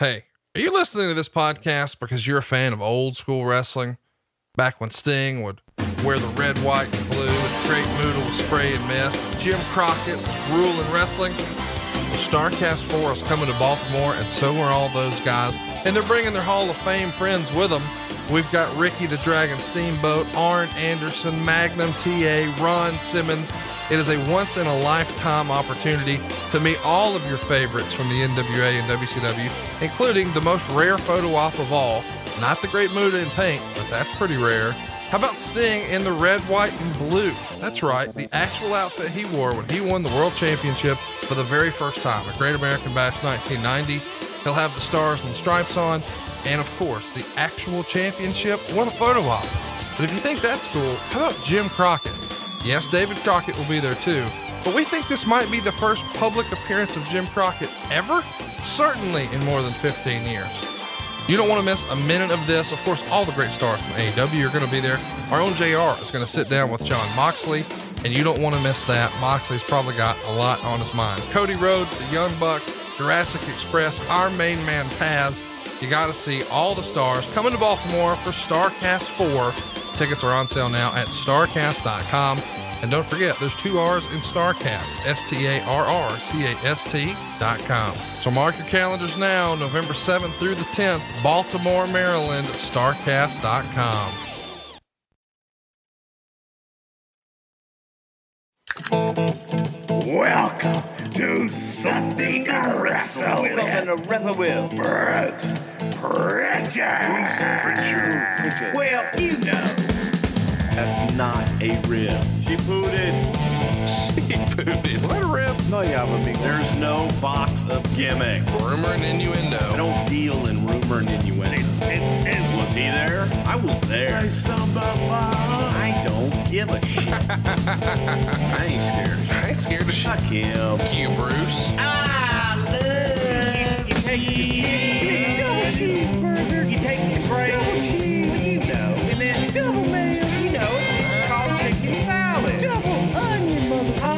Hey, are you listening to this podcast because you're a fan of old school wrestling? Back when Sting would wear the red, white, and blue, and Great Moodle was spray and mist, Jim Crockett was ruling wrestling. Well, Starrcast 4 is coming to Baltimore, and so are all those guys. And they're bringing their Hall of Fame friends with them. We've got Ricky the Dragon Steamboat, Arn Anderson, Magnum TA, Ron Simmons. It is a once-in-a-lifetime opportunity to meet all of your favorites from the NWA and WCW, including the most rare photo op of all. Not the Great Muda in paint, but that's pretty rare. How about Sting in the red, white, and blue? That's right, the actual outfit he wore when he won the World Championship for the very first time at Great American Bash 1990. He'll have the stars and stripes on. And of course, the actual championship won a photo op. But if you think that's cool, how about Jim Crockett? Yes, David Crockett will be there too, but we think this might be the first public appearance of Jim Crockett ever, certainly in more than 15 years. You don't want to miss a minute of this. Of course, all the great stars from AEW are going to be there. Our own JR is going to sit down with Jon Moxley, and you don't want to miss that. Moxley's probably got a lot on his mind. Cody Rhodes, the Young Bucks, Jurassic Express, our main man Taz. You got to see all the stars coming to Baltimore for Starrcast 4. Tickets are on sale now at starrcast.com. And don't forget, there's two R's in Starrcast, STARRCAST.com. So mark your calendars now, November 7th through the 10th, Baltimore, Maryland, starrcast.com. Welcome to Something to Wrestle With. Something to Wrestle With. Bruce Pritchard. Bruce Pritchard. Well, you know. That's not a rib. She pooted. She pooted. Is that a rib? No, yeah, would be. There's no box of gimmicks. Rumor and innuendo. I don't deal in rumor and innuendo. And was he there? I was there. Say something about. I don't give a shit. I ain't scared of shit. I ain't scared of shit. Fuck him. Fuck you, Bruce. I love you. Take the cheese. Double cheeseburger. You take the bread. Double cheese. Well, you know. And then double mayo. You know, it's called chicken salad. Double onion, mother. Oh,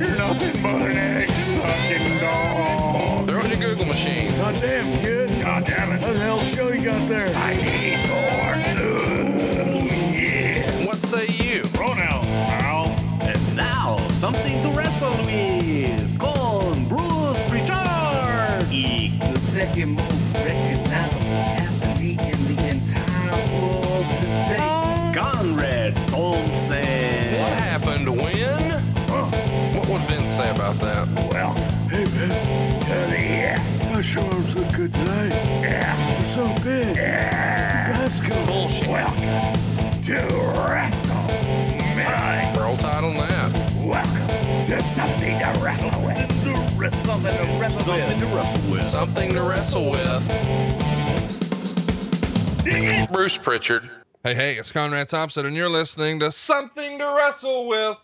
you're nothing but an egg-sucking dog. They're on your Google machine. God damn, kid. God damn it. What the hell show you got there? I need more. Ooh, yeah. What say you? Pronouns, pal. And now, something to wrestle with. Con Bruce Pritchard. Eek. The second most recognizable athlete in the entire world today. Conrad Thompson. What happened when? Huh? What would Vince say about that? Well, hey Vince, tell me, my shorts look good tonight. Yeah. They're so big. Yeah. That's cool. Bullshit. Welcome to WrestleMania. World title now. Welcome to Something to Wrestle With. Something to Wrestle With. Something to Wrestle With. Something to Wrestle With. Bruce Pritchard. Hey, it's Conrad Thompson, and you're listening to Something to Wrestle With,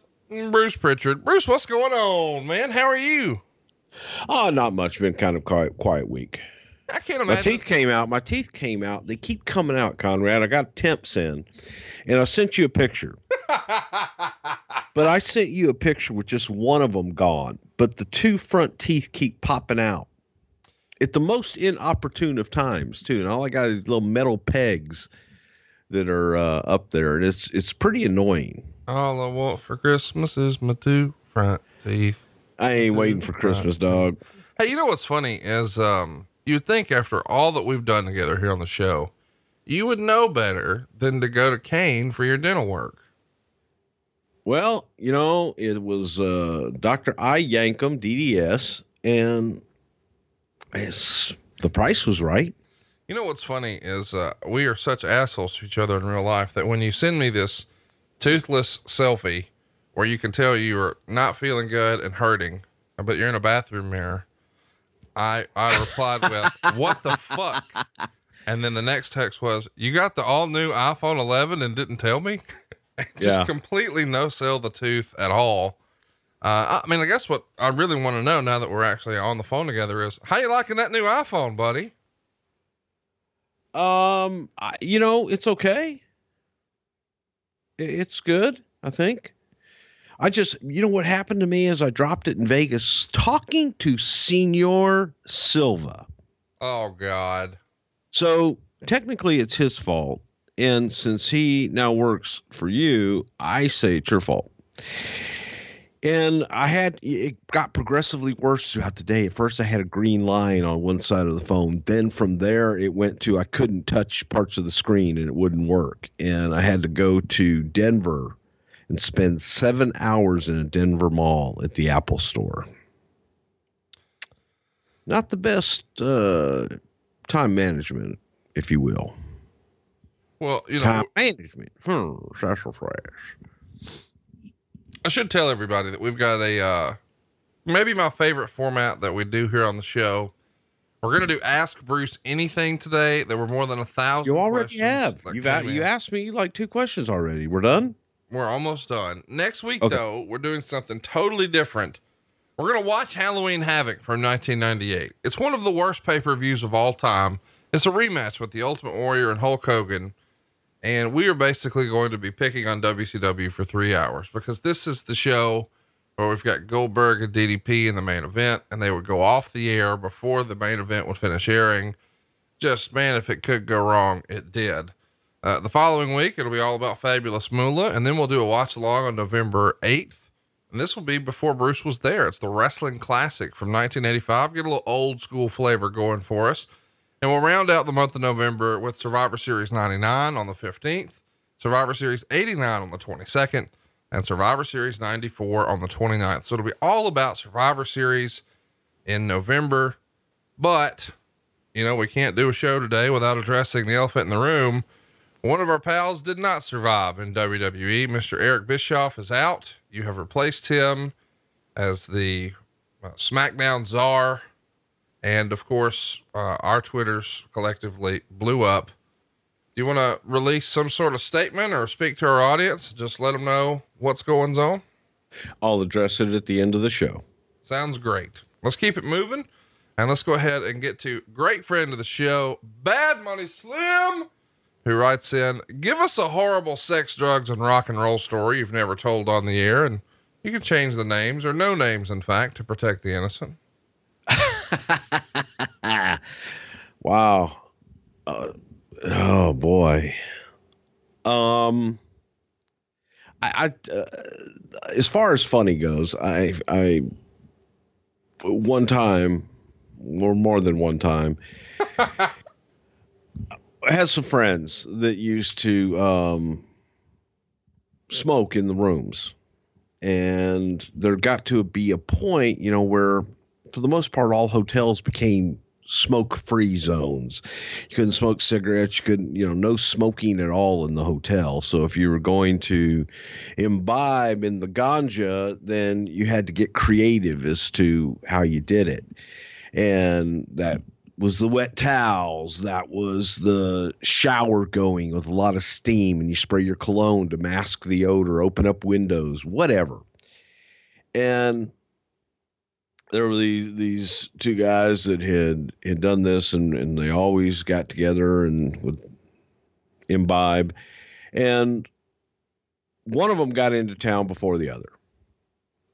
Bruce Pritchard. Bruce, what's going on, man? How are you? Oh, not much. Been kind of quiet week. I can't imagine. My teeth came out. They keep coming out, Conrad. I got temps in, and I sent you a picture. But I sent you a picture with just one of them gone, but the two front teeth keep popping out at the most inopportune of times, too. And all I got is little metal pegs that are up there, and it's pretty annoying. All I want for Christmas is my two front teeth. I ain't waiting for Christmas, dog. Hey, you know what's funny is you'd think after all that we've done together here on the show, you would know better than to go to Kane for your dental work. Well, you know, it was Dr. I Yankum DDS, and the price was right. You know what's funny is we are such assholes to each other in real life that when you send me this toothless selfie where you can tell you are not feeling good and hurting, but you're in a bathroom mirror, I replied with, what the fuck? And then the next text was, you got the all new iPhone 11 and didn't tell me? Just completely no sell the tooth at all. I mean, I guess what I really want to know now that we're actually on the phone together is, how you liking that new iPhone, buddy? You know, it's okay. It's good. I think you know what happened to me is I dropped it in Vegas talking to Senor Silva. Oh, God. So technically it's his fault. And since he now works for you, I say it's your fault. And it got progressively worse throughout the day. At first I had a green line on one side of the phone. Then from there it went to, I couldn't touch parts of the screen and it wouldn't work. And I had to go to Denver and spend 7 hours in a Denver mall at the Apple store. Not the best, time management, if you will. Well, you know, time management. I should tell everybody that we've got a, maybe my favorite format that we do here on the show. We're going to do Ask Bruce Anything today. There were more than 1,000. You already have. You asked me like 2 questions already. We're done. We're almost done. Next week, though, we're doing something totally different. We're going to watch Halloween Havoc from 1998. It's one of the worst pay-per-views of all time. It's a rematch with the Ultimate Warrior and Hulk Hogan. And we are basically going to be picking on WCW for 3 hours because this is the show where we've got Goldberg and DDP in the main event, and they would go off the air before the main event would finish airing. Just, man, if it could go wrong, it did. The following week, it'll be all about Fabulous Moolah, and then we'll do a watch along on November 8th. And this will be before Bruce was there. It's the Wrestling Classic from 1985. Get a little old school flavor going for us. And we'll round out the month of November with Survivor Series 99 on the 15th, Survivor Series 89 on the 22nd, and Survivor Series 94 on the 29th. So it'll be all about Survivor Series in November, but you know, we can't do a show today without addressing the elephant in the room. One of our pals did not survive in WWE. Mr. Eric Bischoff is out. You have replaced him as the SmackDown czar. And of course, our Twitters collectively blew up. Do you want to release some sort of statement or speak to our audience? Just let them know what's going on. I'll address it at the end of the show. Sounds great. Let's keep it moving. And let's go ahead and get to great friend of the show, Bad Money Slim, who writes in, give us a horrible sex, drugs, and rock and roll story you've never told on the air. And you can change the names or no names, in fact, to protect the innocent. Wow. Oh boy. I as far as funny goes, I one time or more than one time I had some friends that used to, smoke in the rooms, and there got to be a point, you know, where for the most part, all hotels became smoke-free zones. You couldn't smoke cigarettes. You couldn't, you know, no smoking at all in the hotel. So if you were going to imbibe in the ganja, then you had to get creative as to how you did it. And that was the wet towels. That was the shower going with a lot of steam, and you spray your cologne to mask the odor, open up windows, whatever. And there were these 2 guys that had done this, and they always got together and would imbibe. And one of them got into town before the other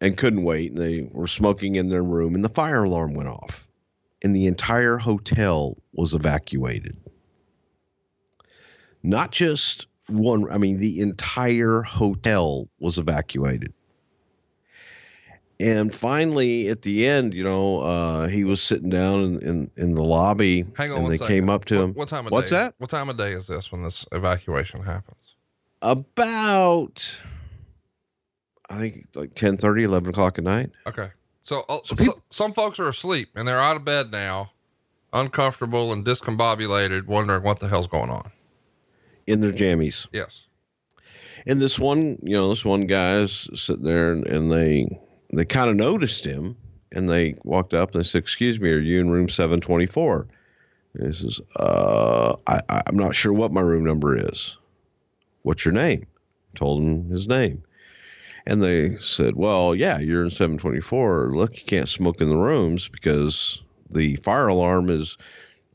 and couldn't wait. And they were smoking in their room, and the fire alarm went off, and the entire hotel was evacuated. Not just one. I mean, the entire hotel was evacuated. And finally, at the end, you know, he was sitting down in the lobby. Hang on, and they came up to him. What time of day? What's that? What time of day is this when this evacuation happens? About, I think, like 10:30, 11 o'clock at night. Okay. So some folks are asleep and they're out of bed now, uncomfortable and discombobulated, wondering what the hell's going on. In their jammies. Yes. And this one guy's sitting there, and they kind of noticed him, and they walked up and they said, excuse me, are you in room 724? And he says, I'm not sure what my room number is. What's your name? Told him his name. And they said, well, yeah, you're in 724. Look, you can't smoke in the rooms because the fire alarm is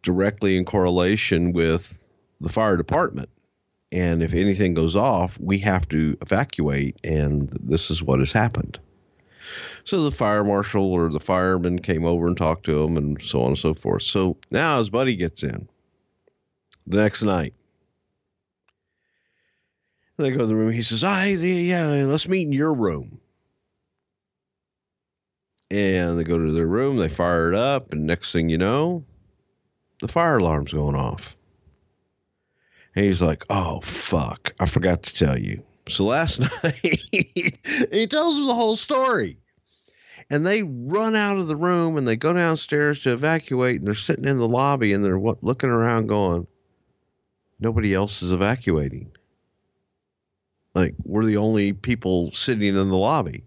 directly in correlation with the fire department. And if anything goes off, we have to evacuate. And this is what has happened. So the fire marshal or the fireman came over and talked to him and so on and so forth. So now his buddy gets in the next night. They go to the room. He says, let's meet in your room. And they go to their room. They fire it up. And next thing you know, the fire alarm's going off. And he's like, oh, fuck. I forgot to tell you. So last night, he tells them the whole story. And they run out of the room and they go downstairs to evacuate. And they're sitting in the lobby and they're looking around going, nobody else is evacuating. Like, we're the only people sitting in the lobby.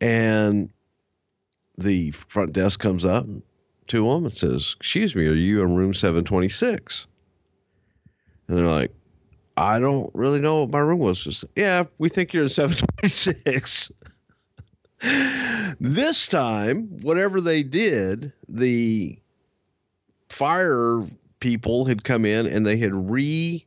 And the front desk comes up to them and says, excuse me, are you in room 726? And they're like, I don't really know what my room was. Just, yeah, we think you're in 726. This time, whatever they did, the fire people had come in and they had rewired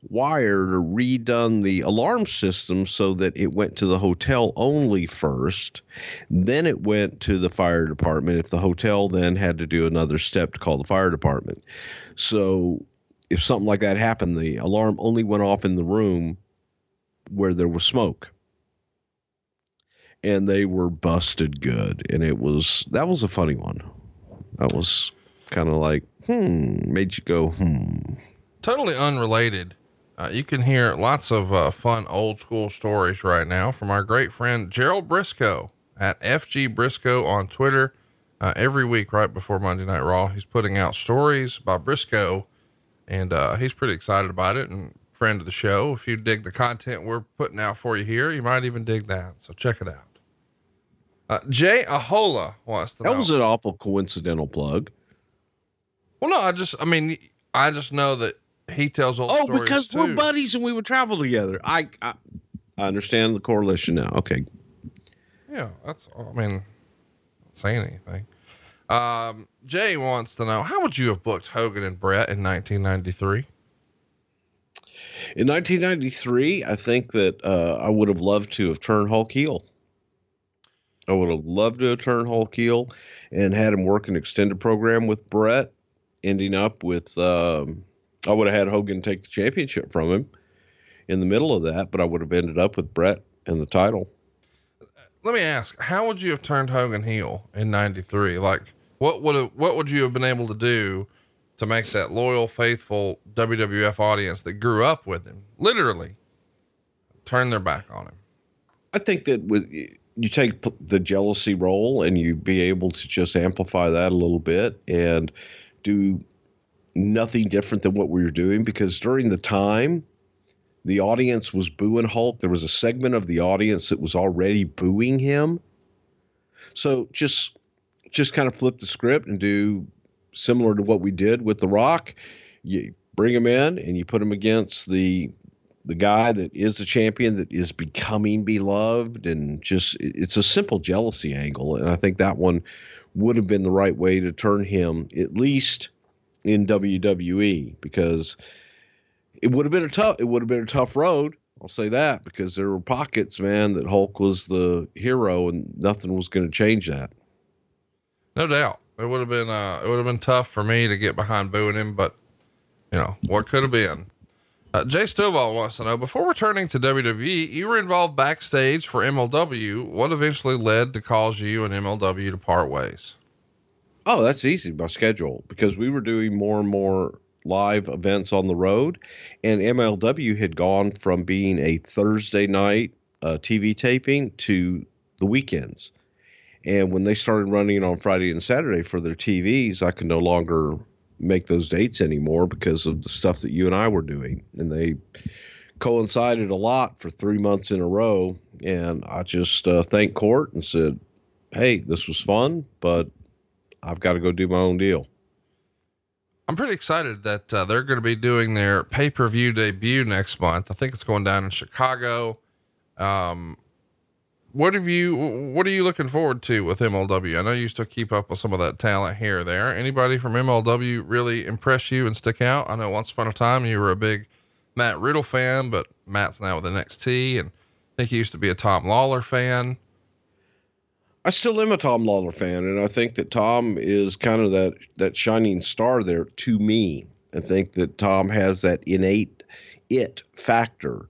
or redone the alarm system so that it went to the hotel only first, then it went to the fire department. If the hotel then had to do another step to call the fire department. So if something like that happened, the alarm only went off in the room where there was smoke. And they were busted good. And that was a funny one. That was kind of like, made you go, Totally unrelated. You can hear lots of fun old school stories right now from our great friend Gerald Briscoe at FG Briscoe on Twitter. Every week right before Monday Night Raw, he's putting out stories by Briscoe, and he's pretty excited about it and friend of the show. If you dig the content we're putting out for you here, you might even dig that. So check it out. Jay Ahola wants to know. That was an awful coincidental plug. Well, no, I just know that he tells old stories because too. We're buddies and we would travel together. I understand the correlation now. Okay. Yeah. That's all. I mean, not saying anything. Jay wants to know, how would you have booked Hogan and Brett in 1993? In 1993, I think that, I would have loved to have turned Hulk heel. I would have loved to have turned Hulk heel and had him work an extended program with Brett, ending up with, I would have had Hogan take the championship from him in the middle of that, but I would have ended up with Brett and the title. Let me ask, how would you have turned Hogan heel in 93? Like what would you have been able to do to make that loyal, faithful WWF audience that grew up with him, literally turn their back on him? I think that you take the jealousy role and you be able to just amplify that a little bit and do nothing different than what we were doing, because during the time the audience was booing Hulk. There was a segment of the audience that was already booing him. So just kind of flip the script and do similar to what we did with The Rock. You bring him in and you put him against the guy that is the champion, that is becoming beloved, and just, it's a simple jealousy angle. And I think that one would have been the right way to turn him, at least in WWE, because it would have been a tough road. I'll say that, because there were pockets, man, that Hulk was the hero and nothing was going to change that. No doubt. It would have been tough for me to get behind booing him, but you know, what could have been. Jay Stovall wants to know, before returning to WWE, you were involved backstage for MLW. What eventually led to cause you and MLW to part ways? Oh, that's easy. My schedule, because we were doing more and more live events on the road, and MLW had gone from being a Thursday night TV taping to the weekends. And when they started running on Friday and Saturday for their TVs, I could no longer make those dates anymore because of the stuff that you and I were doing. And they coincided a lot for 3 months in a row. And I just thanked Court and said, hey, this was fun, but I've got to go do my own deal. I'm pretty excited that they're going to be doing their pay-per-view debut next month. I think it's going down in Chicago. What are you looking forward to with MLW? I know you still keep up with some of that talent here or there. Anybody from MLW really impress you and stick out? I know once upon a time you were a big Matt Riddle fan, but Matt's now with NXT, and I think he used to be a Tom Lawlor fan. I still am a Tom Lawlor fan, and I think that Tom is kind of that shining star there to me. I think that Tom has that innate it factor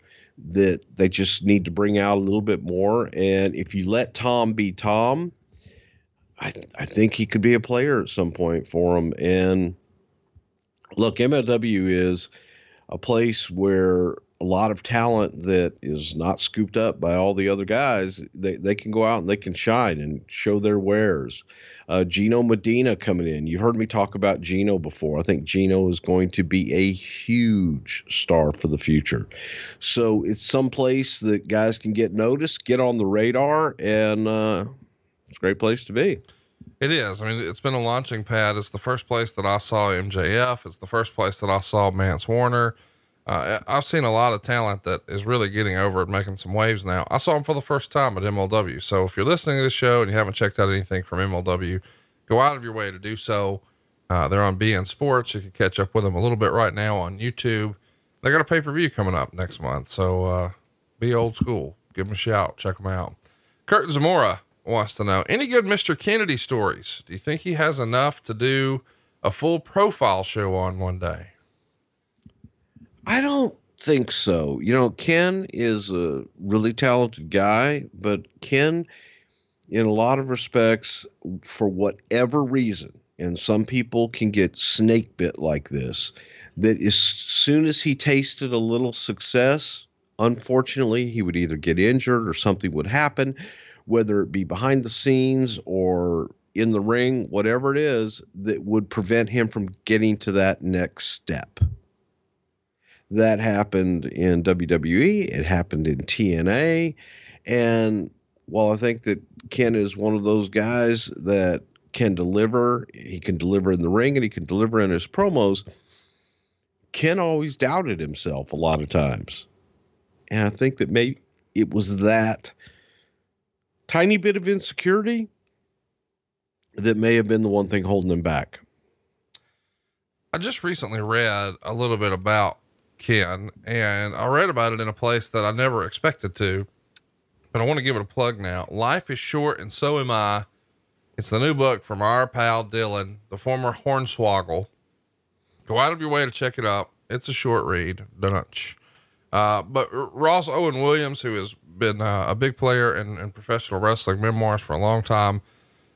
that they just need to bring out a little bit more. And if you let Tom be Tom, I think he could be a player at some point for him. And look, MLW is a place where a lot of talent that is not scooped up by all the other guys, they can go out and they can shine and show their wares. Gino Medina coming in. You heard me talk about Gino before. I think Gino is going to be a huge star for the future. So it's some place that guys can get noticed, get on the radar, and it's a great place to be. It is. I mean, it's been a launching pad. It's the first place that I saw MJF. It's the first place that I saw Mance Warner. I've seen a lot of talent that is really getting over and making some waves now. I saw him for the first time at MLW. So if you're listening to this show and you haven't checked out anything from MLW, go out of your way to do so. They're on BN Sports. You can catch up with them a little bit right now on YouTube. They got a pay-per-view coming up next month. So, be old school, give them a shout, check them out. Kurt Zamora wants to know, any good Mr. Kennedy stories? Do you think he has enough to do a full profile show on one day? I don't think so. You know, Ken is a really talented guy, but Ken, in a lot of respects, for whatever reason, and some people can get snake bit like this, that as soon as he tasted a little success, unfortunately, he would either get injured or something would happen, whether it be behind the scenes or in the ring, whatever it is, that would prevent him from getting to that next step. That happened in WWE. It happened in TNA. And while I think that Ken is one of those guys that can deliver, he can deliver in the ring and he can deliver in his promos, Ken always doubted himself a lot of times. And I think that maybe it was that tiny bit of insecurity that may have been the one thing holding him back. I just recently read a little bit about Ken, and I read about it in a place that I never expected to, but I want to give it a plug now. Life is Short and So Am I. It's the new book from our pal Dylan, the former Hornswoggle. Go out of your way to check it out. It's a short read. Dunch. But Ross Owen Williams, who has been a big player in professional wrestling memoirs for a long time,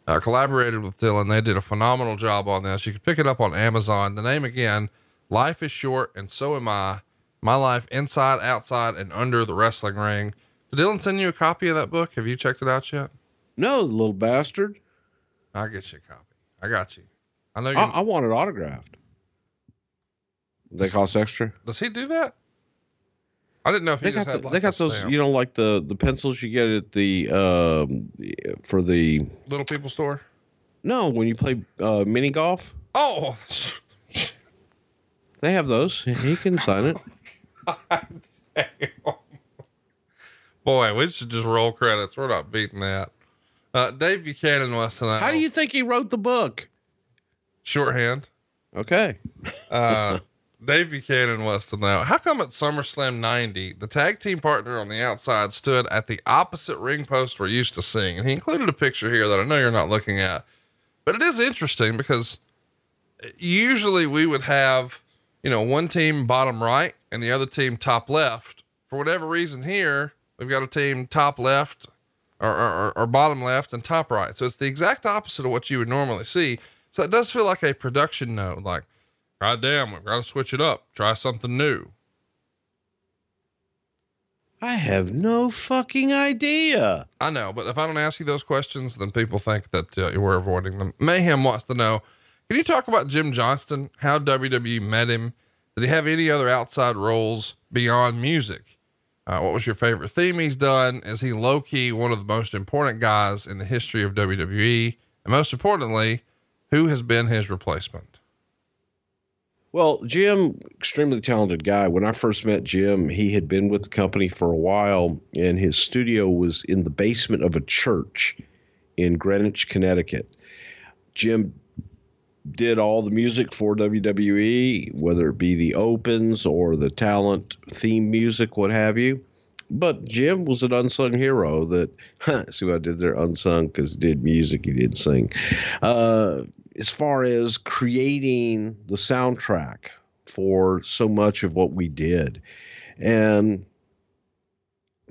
collaborated with Dylan. They did a phenomenal job on this. You can pick it up on Amazon. The name again, Life is Short and So Am I. My life inside, outside, and under the wrestling ring. Did Dylan send you a copy of that book? Have you checked it out yet? No, little bastard. I'll get you a copy. I got you. I know you. I want it autographed. They cost extra. Does he do that? I didn't know if he just had like. They got those, you know, like the pencils you get at the for the Little People store. No, when you play mini golf. Oh. They have those. He can sign it. God damn. Boy, we should just roll credits. We're not beating that. Dave Buchanan wants to know, how do you think he wrote the book? Shorthand. Okay. Dave Buchanan wants to know, how come at SummerSlam 90, the tag team partner on the outside stood at the opposite ring post we're used to seeing? And he included a picture here that I know you're not looking at, but it is interesting because usually we would have, you know, one team bottom right and the other team top left. For whatever reason here, we've got a team top left or bottom left and top right. So it's the exact opposite of what you would normally see. So it does feel like a production note, like, God damn, we've got to switch it up. Try something new. I have no fucking idea. I know, but if I don't ask you those questions, then people think that you were avoiding them. Mayhem wants to know, can you talk about Jim Johnston, how WWE met him? Did he have any other outside roles beyond music? What was your favorite theme he's done? Is he low key one of the most important guys in the history of WWE? And most importantly, who has been his replacement? Well, Jim, extremely talented guy. When I first met Jim, he had been with the company for a while and his studio was in the basement of a church in Greenwich, Connecticut. Jim did all the music for WWE, whether it be the opens or the talent theme music, what have you. But Jim was an unsung hero that, see what I did there, unsung, because he did music, he did sing. As far as creating the soundtrack for so much of what we did. And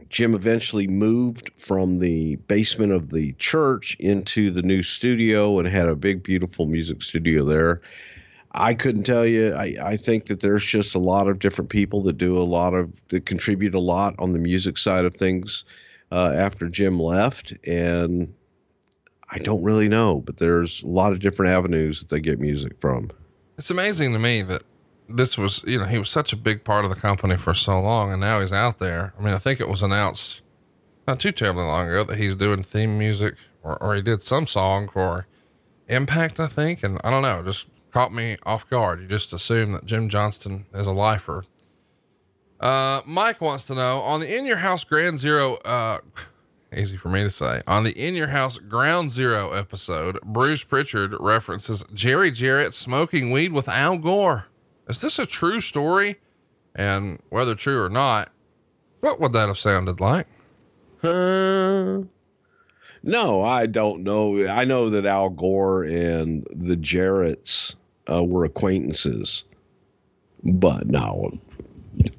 Jim eventually moved from the basement of the church into the new studio and had a big, beautiful music studio there. I couldn't tell you. I think that there's just a lot of different people that do a lot of, that contribute a lot on the music side of things after Jim left. And I don't really know, but there's a lot of different avenues that they get music from. It's amazing to me that this was, you know, he was such a big part of the company for so long, and now he's out there. I mean, I think it was announced not too terribly long ago that he's doing theme music, or he did some song for Impact, I think. And I don't know, just caught me off guard. You just assume that Jim Johnston is a lifer. Mike wants to know, on the In Your House Grand Zero, easy for me to say, on the In Your House Ground Zero episode, Bruce Pritchard references Jerry Jarrett smoking weed with Al Gore. Is this a true story? And whether true or not, what would that have sounded like? No, I don't know. I know that Al Gore and the Jarretts were acquaintances, but no,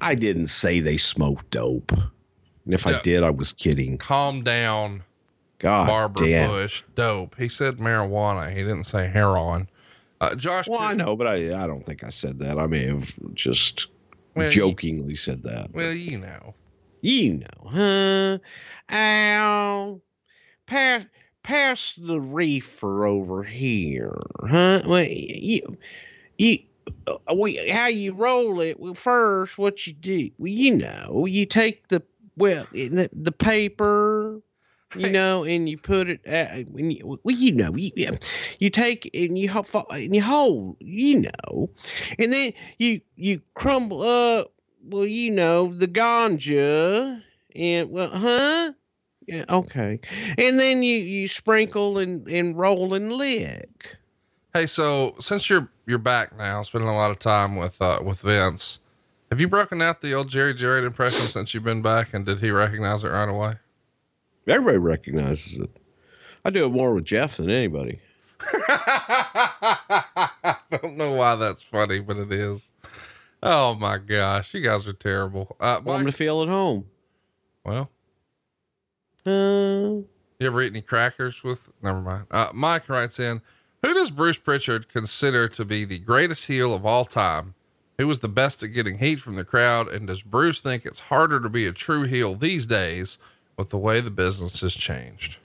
I didn't say they smoked dope. And if I did, I was kidding. Calm down. God, Barbara damn. Bush, dope. He said marijuana. He didn't say heroin. Josh. Well, I know, but I don't think I said that. I may have just jokingly said that. Well, you know. You know, huh? Ow. Pass the reefer over here, huh? Well, how you roll it? Well, first, what you do? Well, you know, you take the paper, you know, and you put it. You take and you hold, you know, and then you crumble up. Well, you know, the ganja, and well, huh? Yeah, okay. And then you sprinkle and roll and lick. Hey, so since you're back now, spending a lot of time with Vince, have you broken out the old Jerry Jarrett impression since you've been back, and did he recognize it right away? Everybody recognizes it. I do it more with Jeff than anybody. I don't know why that's funny, but it is. Oh my gosh. You guys are terrible. Want me to feel at home. Well, you ever eat any crackers with, never mind. Mike writes in, who does Bruce Pritchard consider to be the greatest heel of all time? Who was the best at getting heat from the crowd? And does Bruce think it's harder to be a true heel these days with the way the business has changed?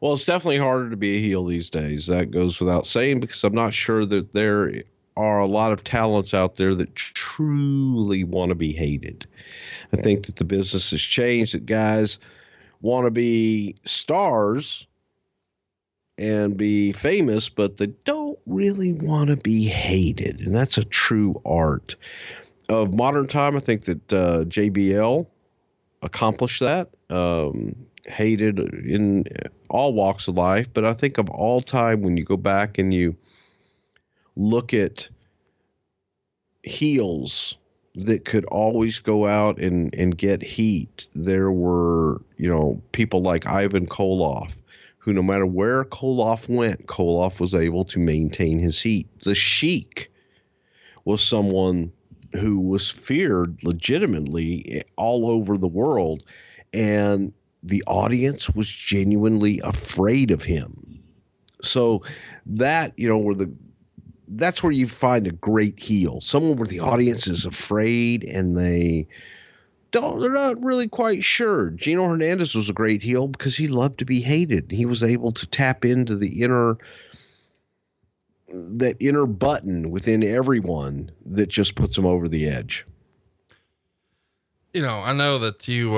Well, it's definitely harder to be a heel these days. That goes without saying, because I'm not sure that there are a lot of talents out there that truly want to be hated. I think that the business has changed, that guys want to be stars and be famous, but they don't really want to be hated. And that's a true art of modern time. I think that JBL accomplished that, hated in all walks of life. But I think of all time, when you go back and you look at heels that could always go out and get heat, there were, you know, people like Ivan Koloff, who no matter where Koloff went, Koloff was able to maintain his heat. The Sheik was someone who was feared legitimately all over the world, and the audience was genuinely afraid of him. So that, you know, that's where you find a great heel. Someone where the audience is afraid and they're not really quite sure. Gino Hernandez was a great heel because he loved to be hated. He was able to tap into that inner button within everyone that just puts them over the edge. You know, I know that you,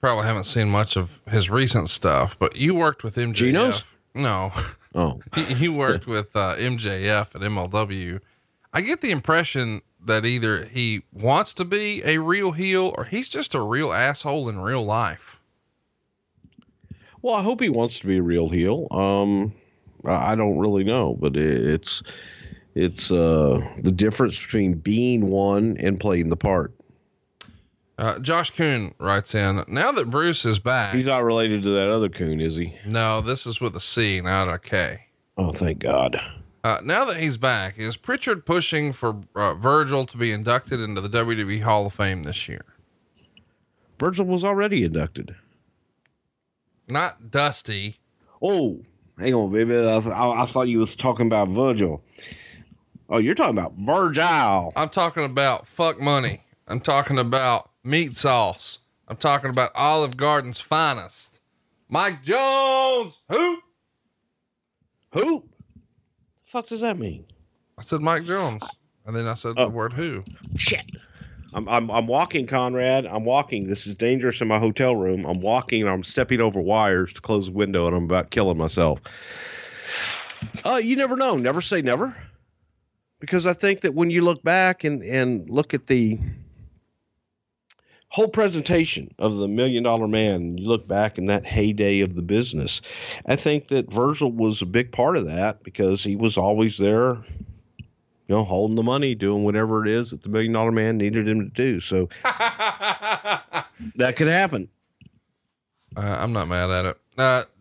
probably haven't seen much of his recent stuff, but you worked with MJF. Gino's? No. Oh, he worked with MJF at MLW. I get the impression that either he wants to be a real heel or he's just a real asshole in real life. Well, I hope he wants to be a real heel. I don't really know, but it's the difference between being one and playing the part. Josh Kuhn writes in, now that Bruce is back. He's not related to that other Kuhn, is he? No, this is with a C, not a K. Oh, thank God. Now that he's back, is Pritchard pushing for Virgil to be inducted into the WWE Hall of Fame this year? Virgil was already inducted. Not Dusty. Oh, hang on, baby. I thought you was talking about Virgil. Oh, you're talking about Virgil. I'm talking about fuck money. I'm talking about meat sauce. I'm talking about Olive Garden's finest. Mike Jones. Who? The fuck does that mean? I said Mike Jones. And then I said the word who. Shit. I'm walking, Conrad. I'm walking. This is dangerous in my hotel room. I'm walking and I'm stepping over wires to close the window and I'm about killing myself. You never know. Never say never. Because I think that when you look back and look at the whole presentation of the $1 Million Man, you look back in that heyday of the business, I think that Virgil was a big part of that because he was always there, you know, holding the money, doing whatever it is that the $1 Million Man needed him to do. So that could happen. I'm not mad at it.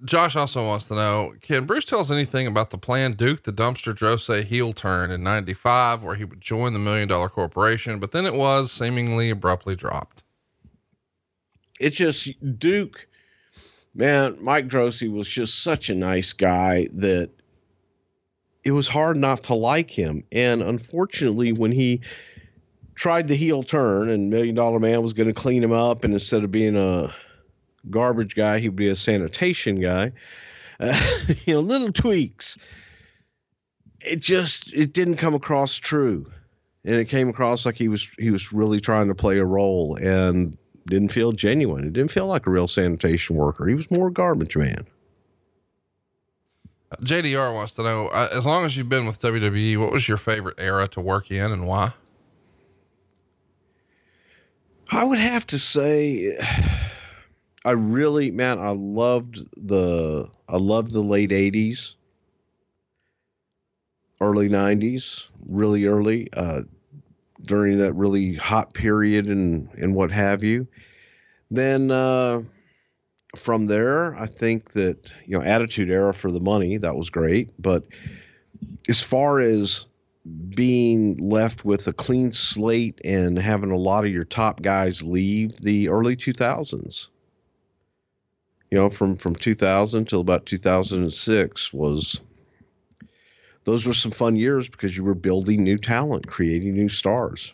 Josh also wants to know, can Bruce tell us anything about the planned Duke the Dumpster Jose heel turn in 95 where he would join the $1 Million Corporation, but then it was seemingly abruptly dropped? It's just Duke, man, Mike Drosy was just such a nice guy that it was hard not to like him. And unfortunately, when he tried the heel turn and $1 Million Man was going to clean him up, and instead of being a garbage guy, he'd be a sanitation guy, you know, little tweaks. It didn't come across true. And it came across like he was really trying to play a role and didn't feel genuine. It didn't feel like a real sanitation worker. He was more a garbage man. JDR wants to know, as long as you've been with WWE, what was your favorite era to work in and why? I would have to say, I loved the late '80s, early '90s, really early, during that really hot period and what have you. Then, from there, I think that, you know, Attitude Era for the money, that was great. But as far as being left with a clean slate and having a lot of your top guys leave, the early 2000s. You know, from 2000 till about 2006 those were some fun years because you were building new talent, creating new stars.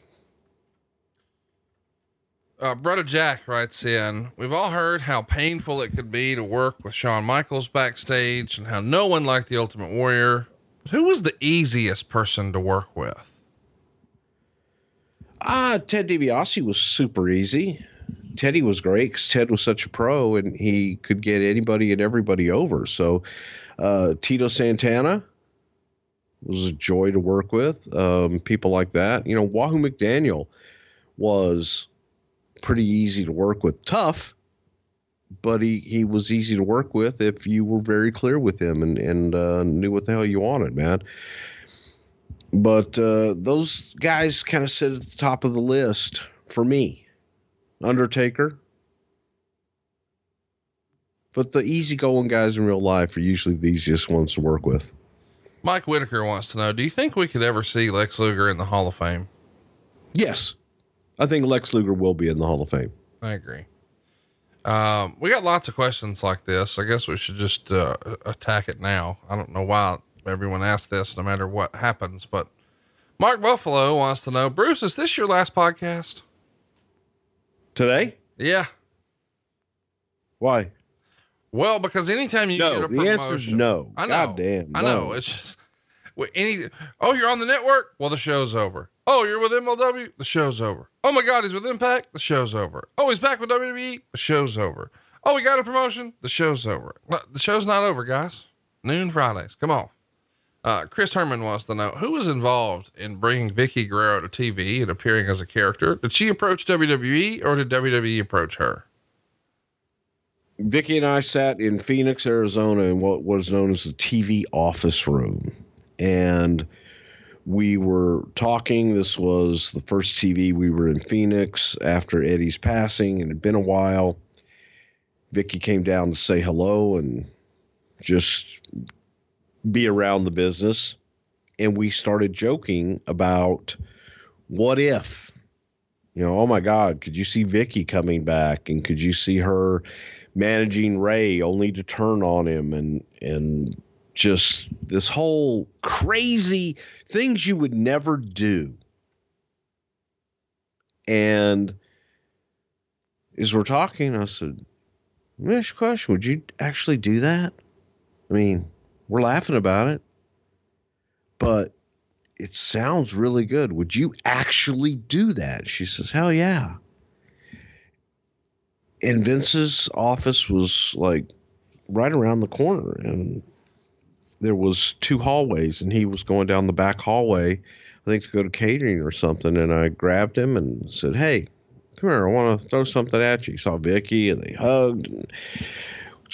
Brother Jack writes in, we've all heard how painful it could be to work with Shawn Michaels backstage and how no one liked the Ultimate Warrior. Who was the easiest person to work with? Ted DiBiase was super easy. Teddy was great because Ted was such a pro and he could get anybody and everybody over. So, Tito Santana was a joy to work with. People like that, you know, Wahoo McDaniel was pretty easy to work with, tough, but he was easy to work with if you were very clear with him and knew what the hell you wanted, man. But, those guys kind of sit at the top of the list for me. Undertaker. But the easygoing guys in real life are usually the easiest ones to work with. Mike Whitaker wants to know, do you think we could ever see Lex Luger in the Hall of Fame? Yes. I think Lex Luger will be in the Hall of Fame. I agree. We got lots of questions like this. I guess we should just, attack it now. I don't know why everyone asks this no matter what happens, but Mark Buffalo wants to know, Bruce, is this your last podcast? Today? Yeah. Why? Well, because anytime you get a promotion, the answer's no. I know. Goddamn, I know. No. It's just you're on the network? Well, the show's over. Oh, you're with MLW? The show's over. Oh my God, he's with Impact? The show's over. Oh, he's back with WWE? The show's over. Oh, we got a promotion? The show's over. The show's not over, guys. Noon Fridays. Come on. Chris Herman wants to know, who was involved in bringing Vicky Guerrero to TV and appearing as a character? Did she approach WWE or did WWE approach her? Vicky and I sat in Phoenix, Arizona in what was known as the TV office room. And we were talking. This was the first TV we were in Phoenix after Eddie's passing, and it had been a while. Vicky came down to say hello and just be around the business. And we started joking about what if, you know, oh my God, could you see Vicky coming back? And could you see her managing Ray only to turn on him? And just this whole crazy things you would never do. And as we're talking, I said, Mish question, would you actually do that? I mean, we're laughing about it, but it sounds really good. Would you actually do that? She says, hell yeah. And Vince's office was like right around the corner, and there was two hallways, and he was going down the back hallway, I think to go to catering or something. And I grabbed him and said, hey, come here, I want to throw something at you. Saw Vicky and they hugged and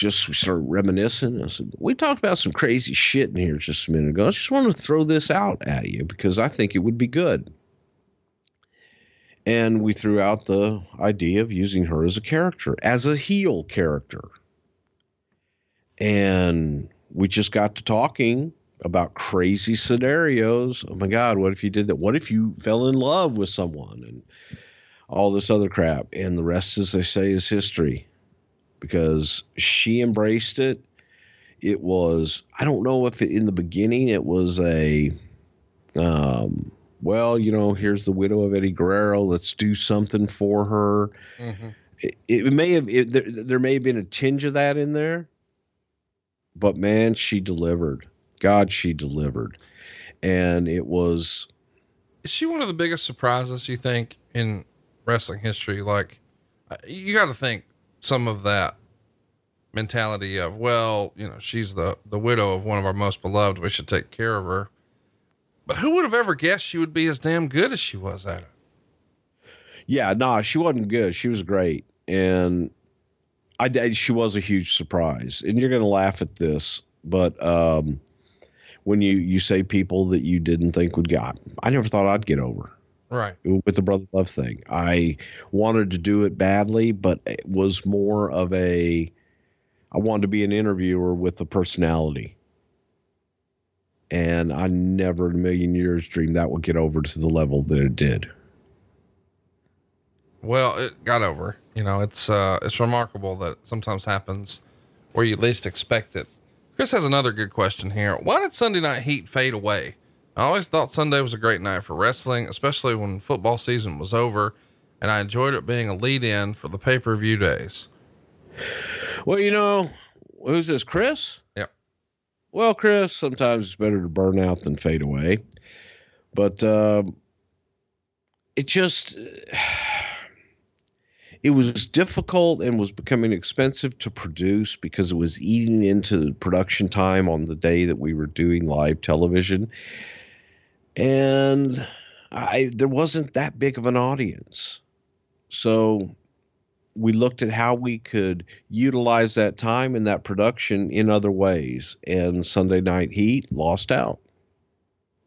we started reminiscing. I said, we talked about some crazy shit in here just a minute ago. I just wanted to throw this out at you because I think it would be good. And we threw out the idea of using her as a character, as a heel character. And we just got to talking about crazy scenarios. Oh my God, what if you did that? What if you fell in love with someone and all this other crap? And the rest, as they say, is history, because she embraced it. It was, I don't know if in the beginning it was a, well, you know, here's the widow of Eddie Guerrero, let's do something for her. Mm-hmm. There may have been a tinge of that in there. But man, she delivered. God, she delivered. And it was. Is she one of the biggest surprises, you think, in wrestling history? Like, you got to think some of that mentality of, well, you know, she's the widow of one of our most beloved, we should take care of her. But who would have ever guessed she would be as damn good as she was at it? Yeah, nah, she wasn't good. She was great. And she was a huge surprise, and you're going to laugh at this, but when you say people that you didn't think would get, I never thought I'd get over. Right. With the Brother Love thing. I wanted to do it badly, but it was more of I wanted to be an interviewer with a personality. And I never in a million years dreamed that would get over to the level that it did. Well, it got over. You know, it's remarkable that it sometimes happens where you least expect it. Chris has another good question here. Why did Sunday Night Heat fade away? I always thought Sunday was a great night for wrestling, especially when football season was over, and I enjoyed it being a lead-in for the pay-per-view days. Well, you know, who's this, Chris? Yeah. Well, Chris, sometimes it's better to burn out than fade away, but it just... It was difficult and was becoming expensive to produce because it was eating into the production time on the day that we were doing live television. And there wasn't that big of an audience. So we looked at how we could utilize that time and that production in other ways. And Sunday Night Heat lost out.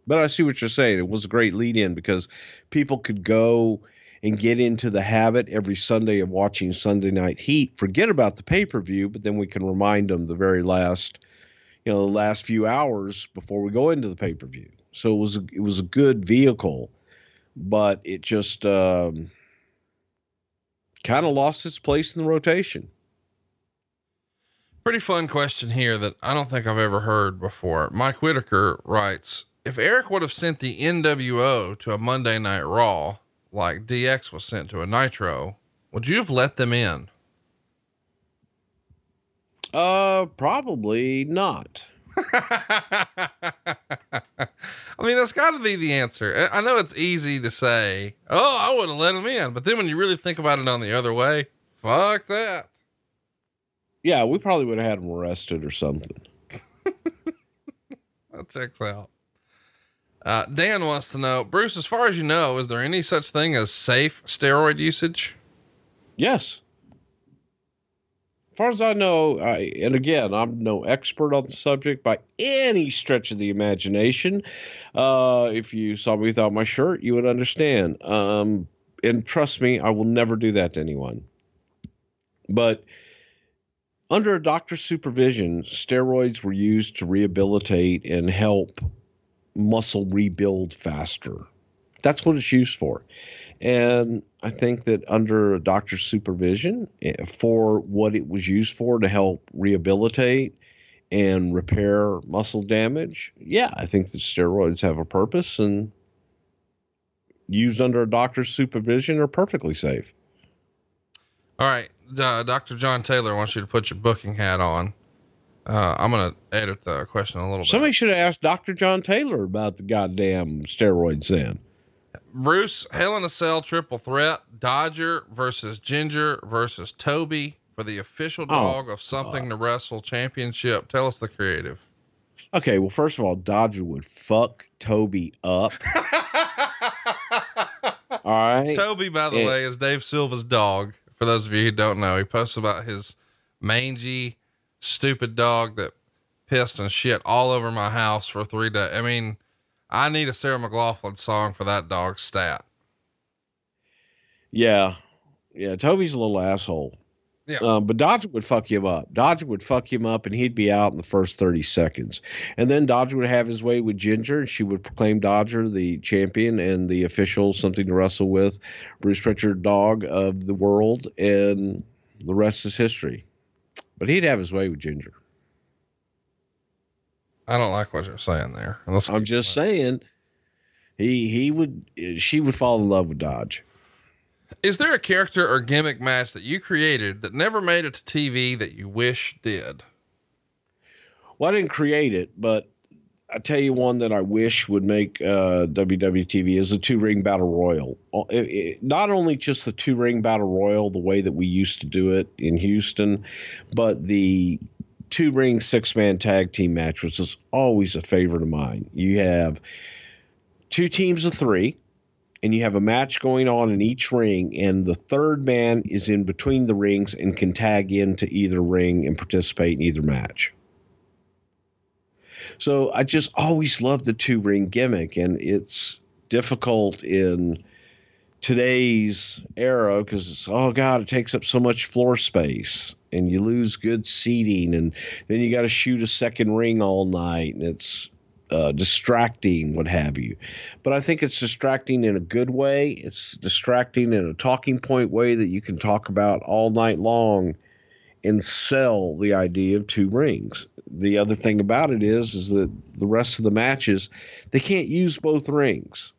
But I see what you're saying. It was a great lead-in because people could go and get into the habit every Sunday of watching Sunday Night Heat, forget about the pay-per-view, but then we can remind them the very last, you know, the last few hours before we go into the pay-per-view. So it was a good vehicle, but it just kind of lost its place in the rotation. Pretty fun question here that I don't think I've ever heard before. Mike Whitaker writes, if Eric would have sent the NWO to a Monday Night Raw, like DX was sent to a Nitro, would you have let them in? Probably not. I mean, that's gotta be the answer. I know it's easy to say, oh, I would have let them in. But then when you really think about it on the other way, fuck that. Yeah. We probably would have had them arrested or something. That checks out. Dan wants to know, Bruce, as far as you know, is there any such thing as safe steroid usage? Yes. far as I know, and again, I'm no expert on the subject by any stretch of the imagination. If you saw me without my shirt, you would understand. And trust me, I will never do that to anyone. But under a doctor's supervision, steroids were used to rehabilitate and help muscle rebuild faster. That's what it's used for. And I think that under a doctor's supervision, for what it was used for, to help rehabilitate and repair muscle damage, yeah, I think that steroids have a purpose, and used under a doctor's supervision are perfectly safe. All right. Dr. John Taylor wants you to put your booking hat on. I'm going to edit the question a little bit. Somebody should have asked Dr. John Taylor about the goddamn steroids then. Bruce, Hell in a Cell triple threat, Dodger versus Ginger versus Toby for the official dog of Something to Wrestle Championship. Tell us the creative. Okay. Well, first of all, Dodger would fuck Toby up. All right. Toby, by the way, is Dave Silva's dog. For those of you who don't know, he posts about his mangy, stupid dog that pissed and shit all over my house for 3 days. I mean, I need a Sarah McLachlan song for that dog stat. Yeah. Yeah. Toby's a little asshole. Yeah. But Dodger would fuck him up. Dodger would fuck him up and he'd be out in the first 30 seconds. And then Dodger would have his way with Ginger, and she would proclaim Dodger the champion and the official Something to Wrestle With Bruce Pritchard dog of the world. And the rest is history, but he'd have his way with Ginger. I don't like what you're saying there. I'm just saying she would fall in love with Dodge. Is there a character or gimmick match that you created that never made it to TV that you wish did? Well, I didn't create it, but I tell you one that I wish would make WW TV is the 2-ring battle royal. Not only just the 2-ring battle royal, the way that we used to do it in Houston, but the 2-ring 6-man tag team match, which is always a favorite of mine. You have 2 teams of 3. And you have a match going on in each ring, and the third man is in between the rings and can tag into either ring and participate in either match. So I just always loved the 2-ring gimmick, and it's difficult in today's era because it's, oh God, it takes up so much floor space and you lose good seating, and then you got to shoot a second ring all night, and it's distracting, what have you. But I think it's distracting in a good way. It's distracting in a talking point way that you can talk about all night long and sell the idea of 2 rings. The other thing about it is that the rest of the matches, they can't use both rings.